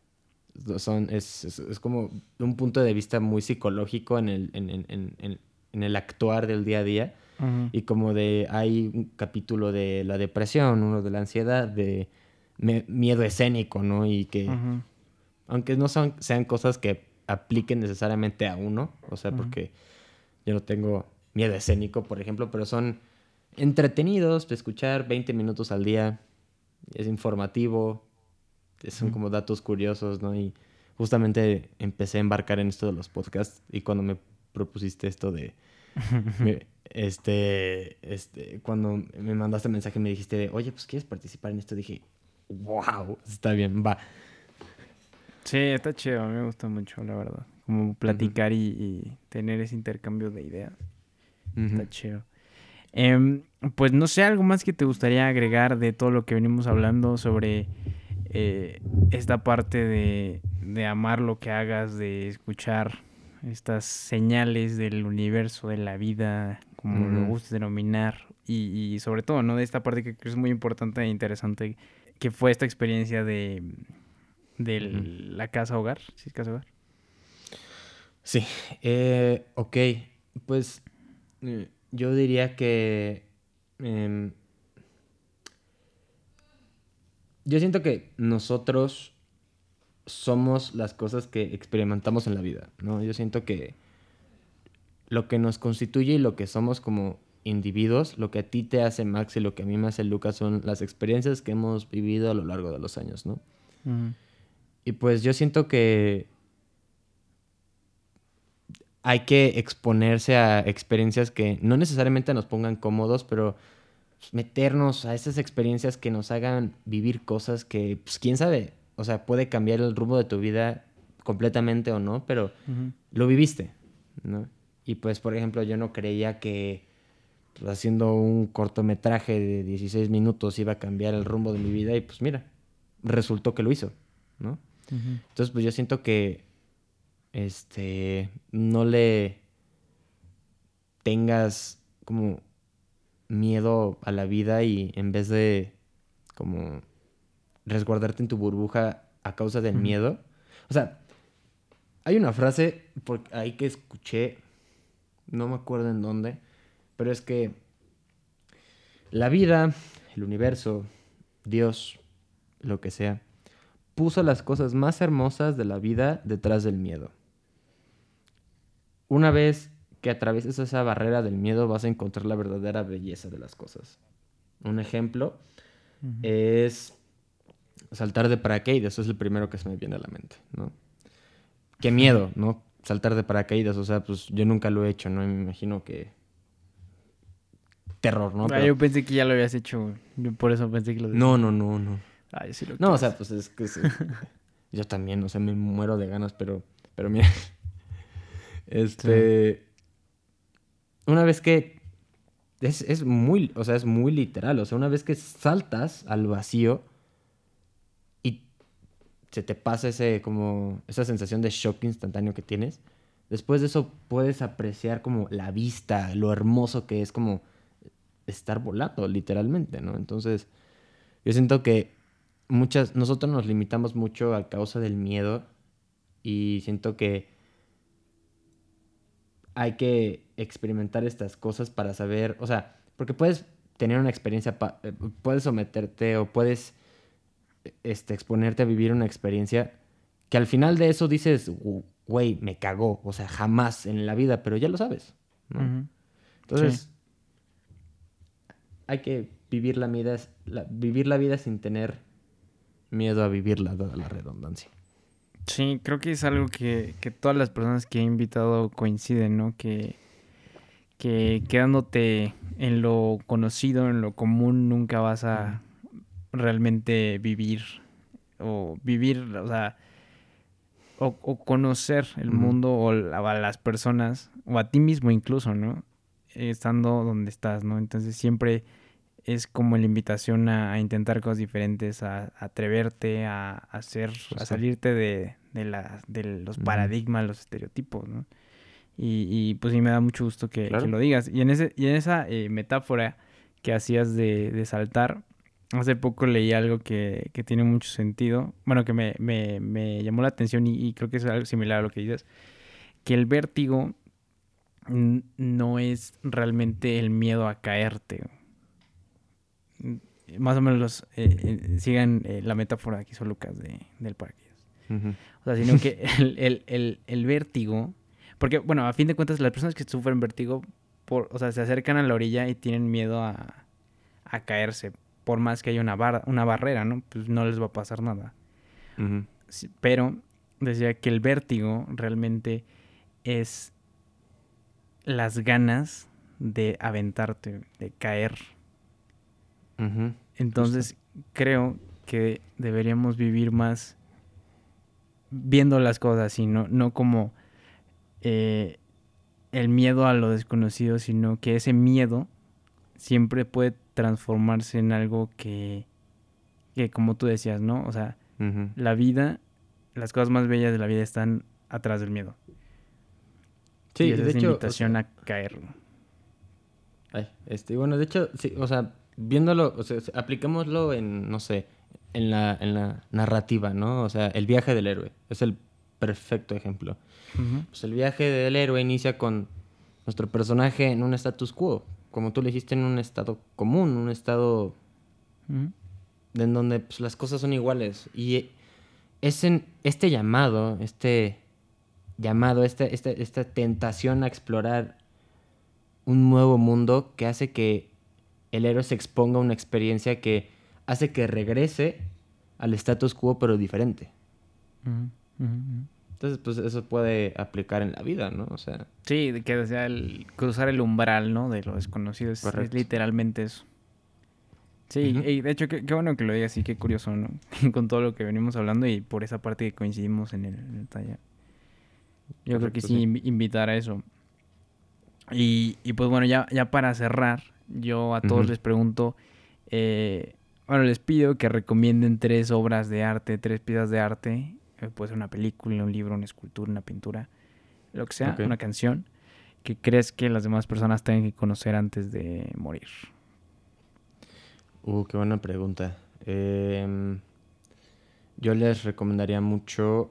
Es como un punto de vista muy psicológico en el actuar del día a día. Uh-huh. Y como de... Hay un capítulo de la depresión, uno de la ansiedad, de miedo escénico, ¿no? Y que... Uh-huh. Aunque no sean cosas que apliquen necesariamente a uno. O sea, porque yo no tengo miedo escénico, por ejemplo, pero son entretenidos de escuchar 20 minutos al día. Es informativo. Son como datos curiosos, ¿no? Y justamente empecé a embarcar en esto de los podcasts. Y cuando me propusiste esto de... cuando me mandaste mensaje me dijiste de... Oye, pues, ¿quieres participar en esto? Dije, wow, está bien, va. Sí, está chido. Me gusta mucho, la verdad. Como platicar y tener ese intercambio de ideas. Está chido. Pues no sé, algo más que te gustaría agregar de todo lo que venimos hablando sobre esta parte de amar lo que hagas, de escuchar estas señales del universo, de la vida, como lo gustes denominar, y sobre todo, ¿no? De esta parte que es muy importante e interesante, que fue esta experiencia de la casa hogar. ¿Sí es casa hogar? Sí. Ok, pues... Yo diría que... yo siento que nosotros somos las cosas que experimentamos en la vida, ¿no? Yo siento que lo que nos constituye y lo que somos como individuos, lo que a ti te hace Max y lo que a mí me hace Lucas son las experiencias que hemos vivido a lo largo de los años, ¿no? Uh-huh. Y pues yo siento que... hay que exponerse a experiencias que no necesariamente nos pongan cómodos, pero meternos a esas experiencias que nos hagan vivir cosas que, pues, quién sabe, o sea, puede cambiar el rumbo de tu vida completamente o no, pero lo viviste, ¿no? Y pues, por ejemplo, yo no creía que haciendo un cortometraje de 16 minutos iba a cambiar el rumbo de mi vida y, pues, mira, resultó que lo hizo, ¿no? Uh-huh. Entonces, pues, yo siento que no le tengas como miedo a la vida y en vez de como resguardarte en tu burbuja a causa del miedo. O sea, hay una frase por ahí que escuché, no me acuerdo en dónde, pero es que la vida, el universo, Dios, lo que sea, puso las cosas más hermosas de la vida detrás del miedo. Una vez que atravieses esa barrera del miedo, vas a encontrar la verdadera belleza de las cosas. Un ejemplo es saltar de paracaídas. Eso es lo primero que se me viene a la mente, ¿no? Qué miedo, ¿no? Saltar de paracaídas. O sea, pues yo nunca lo he hecho, ¿no? Y me imagino que... terror, ¿no? Pero... yo pensé que ya lo habías hecho. Yo por eso pensé que lo... No. Ay, sí lo... o sea, pues es que... sí. Yo también, o sea, me muero de ganas, pero mira... Una vez que... es muy literal. O sea, una vez que saltas al vacío y se te pasa esa sensación de shock instantáneo que tienes, después de eso puedes apreciar como la vista, lo hermoso que es como estar volando, literalmente, ¿no? Entonces, yo siento que nosotros nos limitamos mucho a causa del miedo y siento que hay que experimentar estas cosas para saber... O sea, Porque puedes tener una experiencia, puedes someterte o puedes exponerte a vivir una experiencia que al final de eso dices, güey, me cagó, o sea, jamás en la vida, pero ya lo sabes, ¿no? Uh-huh. Entonces, sí, hay que vivir la vida sin tener miedo a vivirla, dada la redundancia. Sí, creo que es algo que todas las personas que he invitado coinciden, ¿no? Que quedándote en lo conocido, en lo común, nunca vas a realmente vivir, o sea, o conocer el mundo o a las personas, o a ti mismo incluso, ¿no? Estando donde estás, ¿no? Entonces siempre es como la invitación a intentar cosas diferentes, a atreverte, a salirte de los paradigmas, los estereotipos, ¿no? Y pues sí me da mucho gusto que lo digas. Y en esa metáfora que hacías de saltar, hace poco leí algo que tiene mucho sentido. Bueno, que me llamó la atención y creo que es algo similar a lo que dices. Que el vértigo no es realmente el miedo a caerte. Más o menos sigan la metáfora que hizo Lucas del paracaídas. Uh-huh. O sea, sino que el vértigo, porque bueno, a fin de cuentas las personas que sufren vértigo, o sea, se acercan a la orilla y tienen miedo a caerse, por más que haya una barrera, ¿no? Pues no les va a pasar nada. Uh-huh. Sí, pero decía que el vértigo realmente es las ganas de aventarte, de caer. Uh-huh. Entonces, justo, creo que deberíamos vivir más viendo las cosas así, no como el miedo a lo desconocido, sino que ese miedo siempre puede transformarse en algo que como tú decías, ¿no? O sea, uh-huh, la vida, las cosas más bellas de la vida están atrás del miedo. Sí, y esa de es hecho, invitación, o sea, a caerlo. Ay, bueno, de hecho, sí, o sea, viéndolo, o sea, aplicámoslo en, no sé, en la narrativa, ¿no? O sea, el viaje del héroe es el perfecto ejemplo. Uh-huh. Pues el viaje del héroe inicia con nuestro personaje en un status quo, como tú le dijiste, en un estado común, un estado uh-huh, en donde pues las cosas son iguales. Y es en esta tentación a explorar un nuevo mundo que hace que el héroe se exponga a una experiencia que hace que regrese al status quo, pero diferente. Uh-huh, uh-huh. Entonces, pues, eso puede aplicar en la vida, ¿no? O sea... Sí, que o sea, cruzar el umbral, ¿no? De lo desconocido. Es literalmente eso. Sí, uh-huh, y de hecho, qué bueno que lo digas, sí, qué curioso, ¿no? Con todo lo que venimos hablando y por esa parte que coincidimos en el taller. Yo creo que sí, invitar a eso. Y pues, bueno, ya para cerrar... Yo a todos, uh-huh, les pregunto, bueno, les pido que recomienden 3 obras de arte, 3 piezas de arte, puede ser una película, un libro, una escultura, una pintura, lo que sea, okay, una canción, que crees que las demás personas tengan que conocer antes de morir. Qué buena pregunta. Yo les recomendaría mucho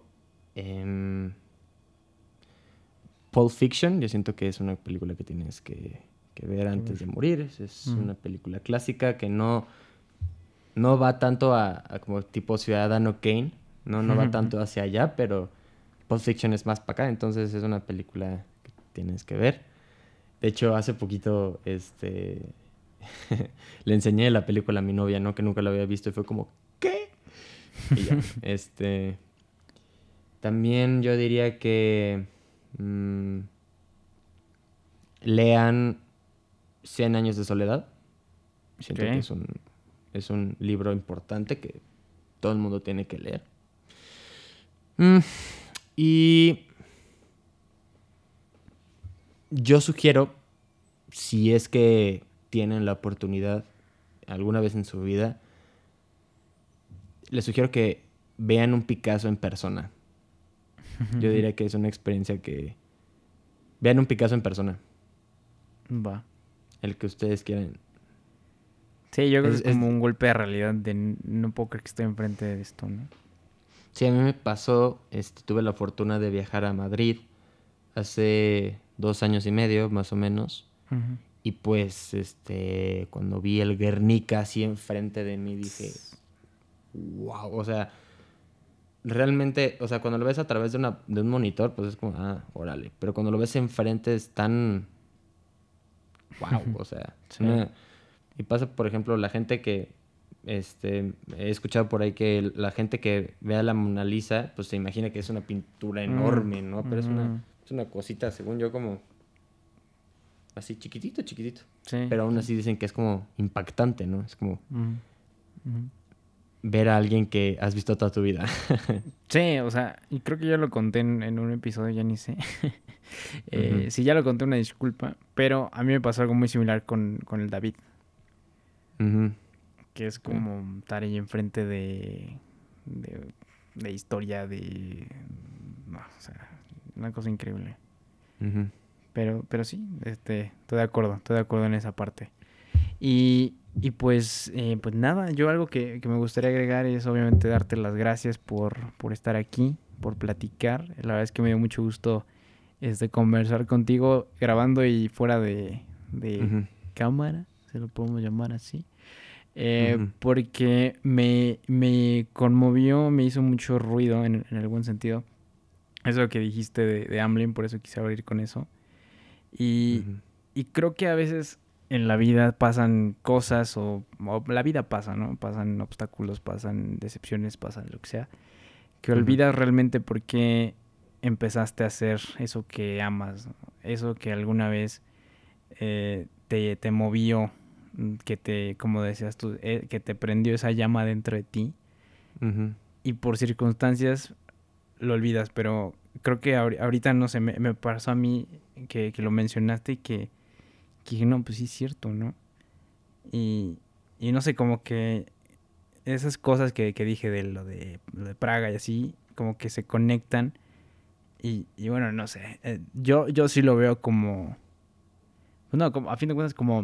Pulp Fiction. Yo siento que es una película que tienes que ver antes de morir. Es una película clásica que no va tanto a como tipo Ciudadano Kane, no va tanto hacia allá, pero Pulp Fiction es más para acá, entonces es una película que tienes que ver. De hecho, hace poquito le enseñé la película a mi novia, ¿no? Que nunca la había visto y fue como, ¿qué? Y ya. También yo diría que lean 100 años de soledad. Siento que es un libro importante que todo el mundo tiene que leer. Y yo sugiero, si es que tienen la oportunidad alguna vez en su vida, les sugiero que vean un Picasso en persona. Yo diría que es una experiencia que... Vean un Picasso en persona. Va. El que ustedes quieran. Sí, yo creo que es como un golpe de realidad de no puedo creer que estoy enfrente de esto, ¿no? Sí, a mí me pasó, tuve la fortuna de viajar a Madrid hace 2 años y medio, más o menos. Uh-huh. Y pues, cuando vi el Guernica así enfrente de mí, dije, wow, o sea, realmente, o sea, cuando lo ves a través de un monitor, pues es como, ah, órale. Pero cuando lo ves enfrente es tan, wow, o sea, es una... Y pasa, por ejemplo, la gente que, he escuchado por ahí que la gente que vea la Mona Lisa, pues se imagina que es una pintura enorme, ¿no? Pero es una cosita, según yo, como... Así, chiquitito, chiquitito. Sí. Pero aún así dicen que es como impactante, ¿no? Es como ver a alguien que has visto toda tu vida. Sí, o sea, y creo que ya lo conté en un episodio, ya ni sé. Sí, ya lo conté, una disculpa. Pero a mí me pasó algo muy similar con el David. Que es como estar ahí enfrente de historia, de... No, o sea, una cosa increíble. Pero sí, estoy de acuerdo en esa parte. Y pues nada, yo algo que me gustaría agregar es obviamente darte las gracias por estar aquí, por platicar. La verdad es que me dio mucho gusto conversar contigo, grabando y fuera de cámara, se lo podemos llamar así. Porque me conmovió, me hizo mucho ruido en algún sentido. Eso que dijiste de Amblin, por eso quise abrir con eso. Y creo que a veces en la vida pasan cosas o la vida pasa, ¿no? Pasan obstáculos, pasan decepciones, pasan lo que sea, que olvidas realmente por qué empezaste a hacer eso que amas, ¿no? Eso que alguna vez te movió, que te, como decías tú, que te prendió esa llama dentro de ti. Y por circunstancias lo olvidas, pero creo que ahorita, no sé, me pasó a mí que lo mencionaste y que no, pues sí es cierto, ¿no? Y no sé, como que esas cosas que dije de lo de Praga y así, como que se conectan y bueno, no sé, yo sí lo veo como, pues no, como, a fin de cuentas, como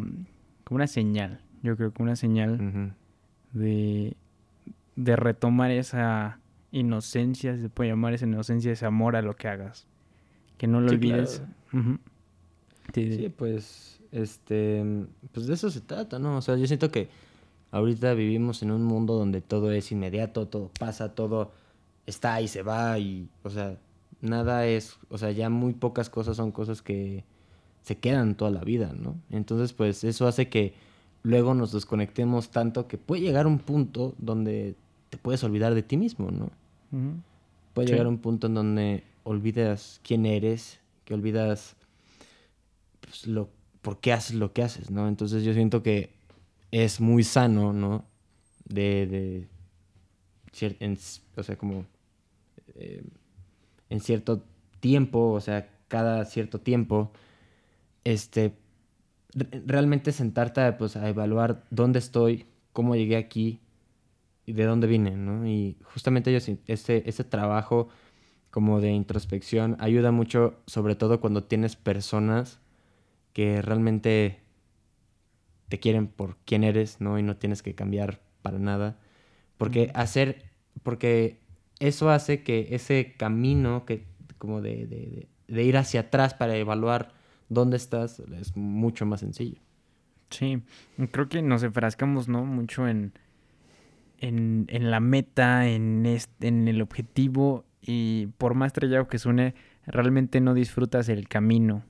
una señal, yo creo que una señal de retomar esa... inocencia, se puede llamar esa inocencia, ese amor a lo que hagas, que no lo olvides. Claro. Sí, pues pues de eso se trata, ¿no? O sea, yo siento que ahorita vivimos en un mundo donde todo es inmediato, todo pasa, todo está y se va, y o sea, nada es, o sea, ya muy pocas cosas son cosas que se quedan toda la vida, ¿no? Entonces, pues eso hace que luego nos desconectemos tanto que puede llegar un punto donde te puedes olvidar de ti mismo, ¿no? Puede llegar a un punto en donde olvidas quién eres, que olvidas pues, por qué haces lo que haces, ¿no? Entonces yo siento que es muy sano, ¿no? O sea, como en cierto tiempo, o sea, cada cierto tiempo, realmente sentarte pues, a evaluar dónde estoy, cómo llegué aquí, de dónde vine, ¿no? Y justamente yo, ese trabajo como de introspección ayuda mucho, sobre todo cuando tienes personas que realmente te quieren por quién eres, ¿no? Y no tienes que cambiar para nada. Porque eso hace que ese camino que como de ir hacia atrás para evaluar dónde estás es mucho más sencillo. Sí, creo que nos enfrascamos, ¿no? Mucho en la meta, en el objetivo, y por más trillado que suene, realmente no disfrutas el camino.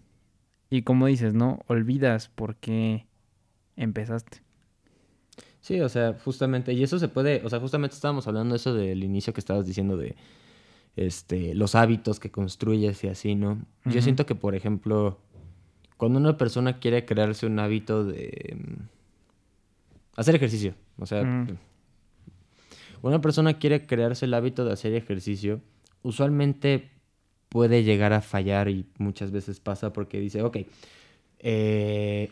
Y como dices, ¿no? Olvidas por qué empezaste. Sí, o sea, justamente, y eso se puede, o sea, justamente estábamos hablando de eso del inicio que estabas diciendo de los hábitos que construyes y así, ¿no? Yo siento que, por ejemplo, cuando una persona quiere crearse un hábito de hacer ejercicio, o sea... Una persona quiere crearse el hábito de hacer ejercicio, usualmente puede llegar a fallar, y muchas veces pasa porque dice, ok, en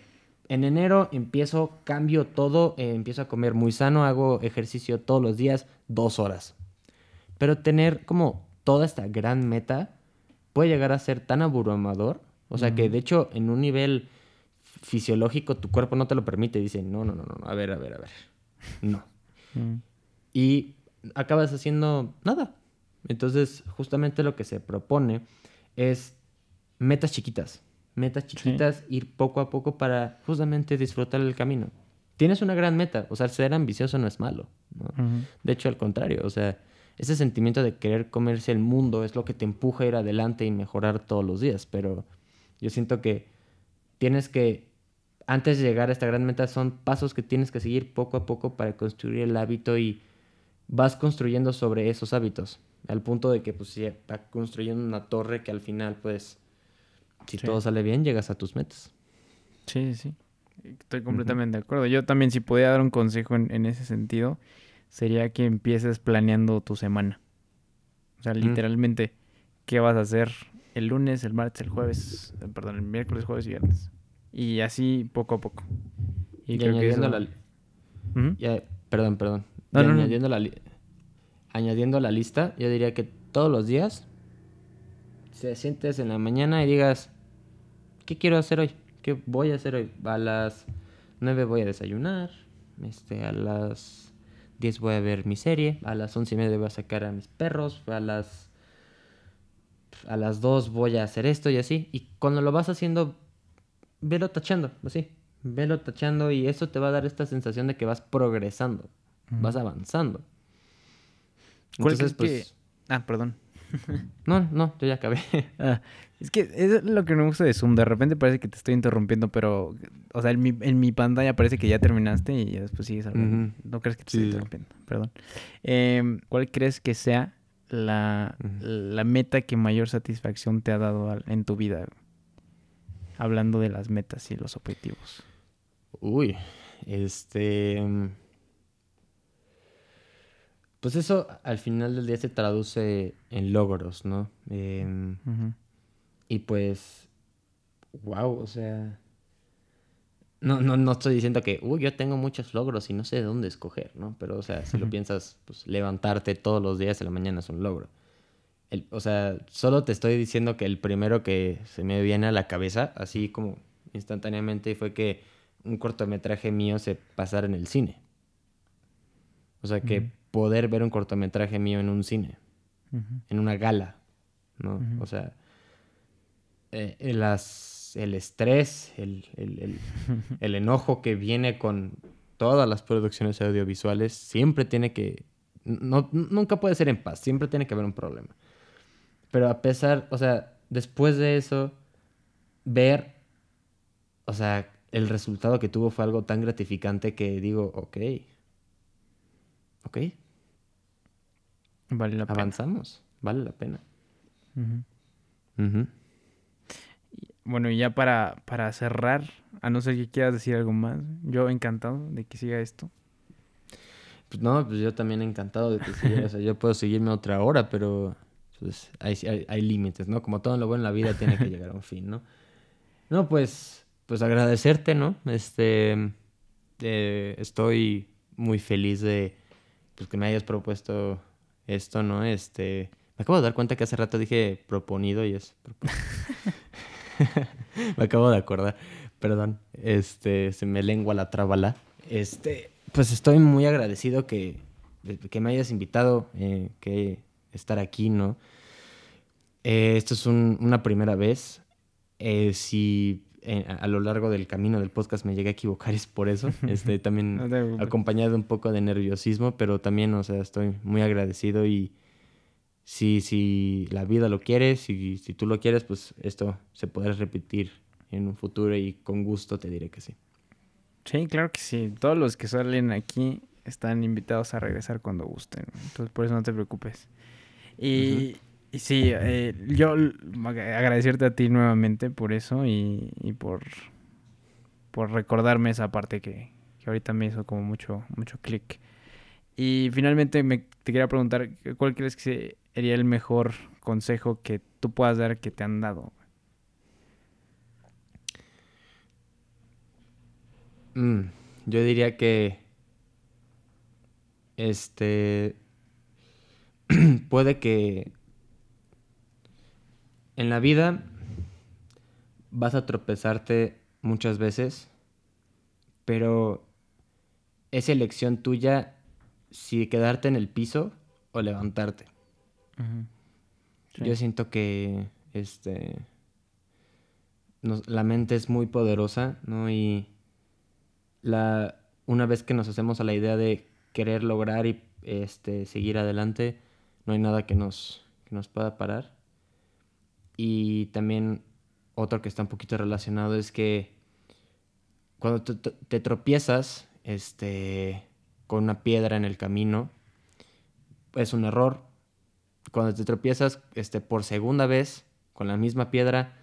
enero empiezo, cambio todo, empiezo a comer muy sano, hago ejercicio todos los días, 2 horas. Pero tener como toda esta gran meta puede llegar a ser tan abrumador, o sea que de hecho en un nivel fisiológico tu cuerpo no te lo permite, dice, no, a ver, no. Y acabas haciendo nada. Entonces, justamente lo que se propone es metas chiquitas. metas chiquitas, sí, ir poco a poco para justamente disfrutar el camino. Tienes una gran meta, o sea, ser ambicioso no es malo, ¿no? Uh-huh. De hecho, al contrario, o sea, ese sentimiento de querer comerse el mundo es lo que te empuja a ir adelante y mejorar todos los días, pero yo siento que tienes que, antes de llegar a esta gran meta, son pasos que tienes que seguir poco a poco para construir el hábito y vas construyendo sobre esos hábitos, al punto de que, pues, si estás construyendo una torre que al final, pues, si sí, todo sale bien, llegas a tus metas. Sí, sí. Estoy completamente, uh-huh, de acuerdo. Yo también, si podía dar un consejo en ese sentido, sería que empieces planeando tu semana. O sea, literalmente, ¿qué vas a hacer el lunes, el martes, el jueves, perdón, el miércoles, jueves y viernes? Y así poco a poco. Y creo que eso... Perdón. Añadiendo la lista, yo diría que todos los días te sientes en la mañana y digas, ¿qué quiero hacer hoy? ¿Qué voy a hacer hoy? A las 9 voy a desayunar, a las 10 voy a ver mi serie, a las 11:30 voy a sacar a mis perros, a las 2 voy a hacer esto y así. Y cuando lo vas haciendo, velo tachando y eso te va a dar esta sensación de que vas progresando, vas avanzando. Entonces, pues... perdón. No, yo ya acabé. Es que es lo que me gusta de Zoom. De repente parece que te estoy interrumpiendo, pero... O sea, en mi pantalla parece que ya terminaste y ya después sigues hablando. Uh-huh. No crees que te estoy interrumpiendo. Perdón. ¿Cuál crees que sea la meta que mayor satisfacción te ha dado en tu vida? Hablando de las metas y los objetivos. Uy, pues eso al final del día se traduce en logros, ¿no? Uh-huh. Y pues, wow, o sea, no estoy diciendo que, yo tengo muchos logros y no sé de dónde escoger, ¿no? Pero, o sea, si lo piensas, pues levantarte todos los días de la mañana es un logro. O sea, solo te estoy diciendo que el primero que se me viene a la cabeza, así como instantáneamente, fue que un cortometraje mío se pasara en el cine. O sea, que poder ver un cortometraje mío en un cine, en una gala, ¿no? O sea, el estrés, el enojo que viene con todas las producciones audiovisuales siempre tiene que... nunca puede ser en paz, siempre tiene que haber un problema. Pero a pesar, o sea, después de eso, ver, o sea, el resultado que tuvo fue algo tan gratificante que digo, ok, vale la pena. Avanzamos, vale la pena. Uh-huh. Uh-huh. Bueno, y ya para cerrar, a no ser que quieras decir algo más, yo encantado de que siga esto. Pues no, pues yo también encantado de que siga. O sea, yo puedo seguirme otra hora, pero pues, hay límites, ¿no? Como todo lo bueno en la vida tiene que llegar a un fin, ¿no? No, pues agradecerte, ¿no? Estoy muy feliz de pues, que me hayas propuesto esto, ¿no? Me acabo de dar cuenta que hace rato dije proponido y es... me acabo de acordar. Perdón. Se me lengua la trábala. Pues estoy muy agradecido que me hayas invitado, que estar aquí, ¿no? Esto es una primera vez. Si a lo largo del camino del podcast me llegué a equivocar, es por eso. También no acompañado un poco de nerviosismo, pero también, o sea, estoy muy agradecido y si la vida lo quiere, si tú lo quieres, pues esto se podrá repetir en un futuro y con gusto te diré que sí. Sí, claro que sí. Todos los que salen aquí están invitados a regresar cuando gusten. Entonces, por eso no te preocupes. Y sí, yo agradecerte a ti nuevamente por eso y por recordarme esa parte que ahorita me hizo como mucho clic. Y finalmente te quería preguntar, ¿cuál crees que sería el mejor consejo que tú puedas dar que te han dado? Yo diría que puede que en la vida vas a tropezarte muchas veces, pero es elección tuya si quedarte en el piso o levantarte. Uh-huh. Sí. Yo siento que la mente es muy poderosa, ¿no? Y una vez que nos hacemos a la idea de querer lograr y seguir adelante, no hay nada que nos pueda parar. Y también otro que está un poquito relacionado es que cuando te tropiezas con una piedra en el camino, es un error. Cuando te tropiezas por segunda vez con la misma piedra,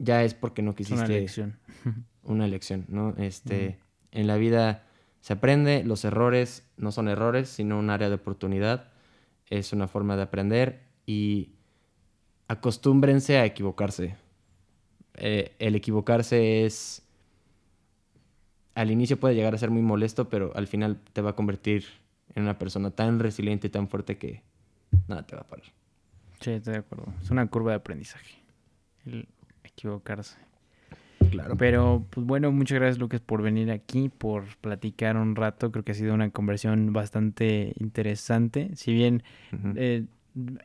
ya es porque no quisiste... Una elección, ¿no? En la vida se aprende, los errores no son errores, sino un área de oportunidad. Es una forma de aprender y acostúmbrense a equivocarse. El equivocarse es... Al inicio puede llegar a ser muy molesto, pero al final te va a convertir en una persona tan resiliente y tan fuerte que nada te va a parar. Sí, estoy de acuerdo. Es una curva de aprendizaje el equivocarse. Claro. Pero, pues bueno, muchas gracias, Lucas, por venir aquí, por platicar un rato. Creo que ha sido una conversación bastante interesante. Si bien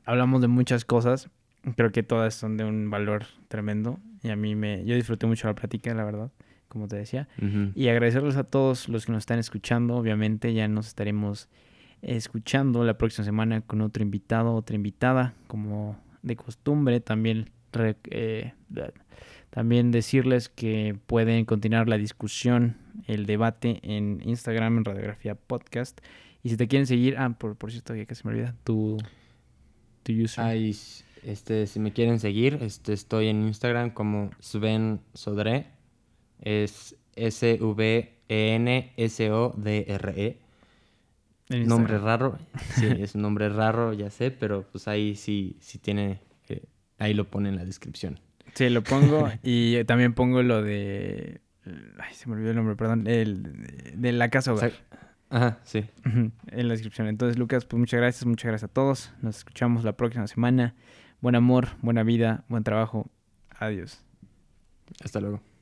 hablamos de muchas cosas, creo que todas son de un valor tremendo. Y yo disfruté mucho la plática, la verdad, como te decía. Y agradecerles a todos los que nos están escuchando. Obviamente ya nos estaremos escuchando la próxima semana con otro invitado, otra invitada, como de costumbre. También decirles que pueden continuar la discusión, el debate en Instagram, en Radiografía Podcast. Y si te quieren seguir... por cierto, ya casi me olvida. Tu user. Si me quieren seguir, estoy en Instagram como Sven Sodré. Es Svensodre. Nombre raro. Sí, es un nombre raro, ya sé. Pero pues ahí sí tiene... ahí lo pone en la descripción. Sí, lo pongo y también pongo lo de... Ay, se me olvidó el nombre, perdón. De la Casa Hogar. Ajá, sí. En la descripción. Entonces, Lucas, pues muchas gracias a todos. Nos escuchamos la próxima semana. Buen amor, buena vida, buen trabajo. Adiós. Hasta luego.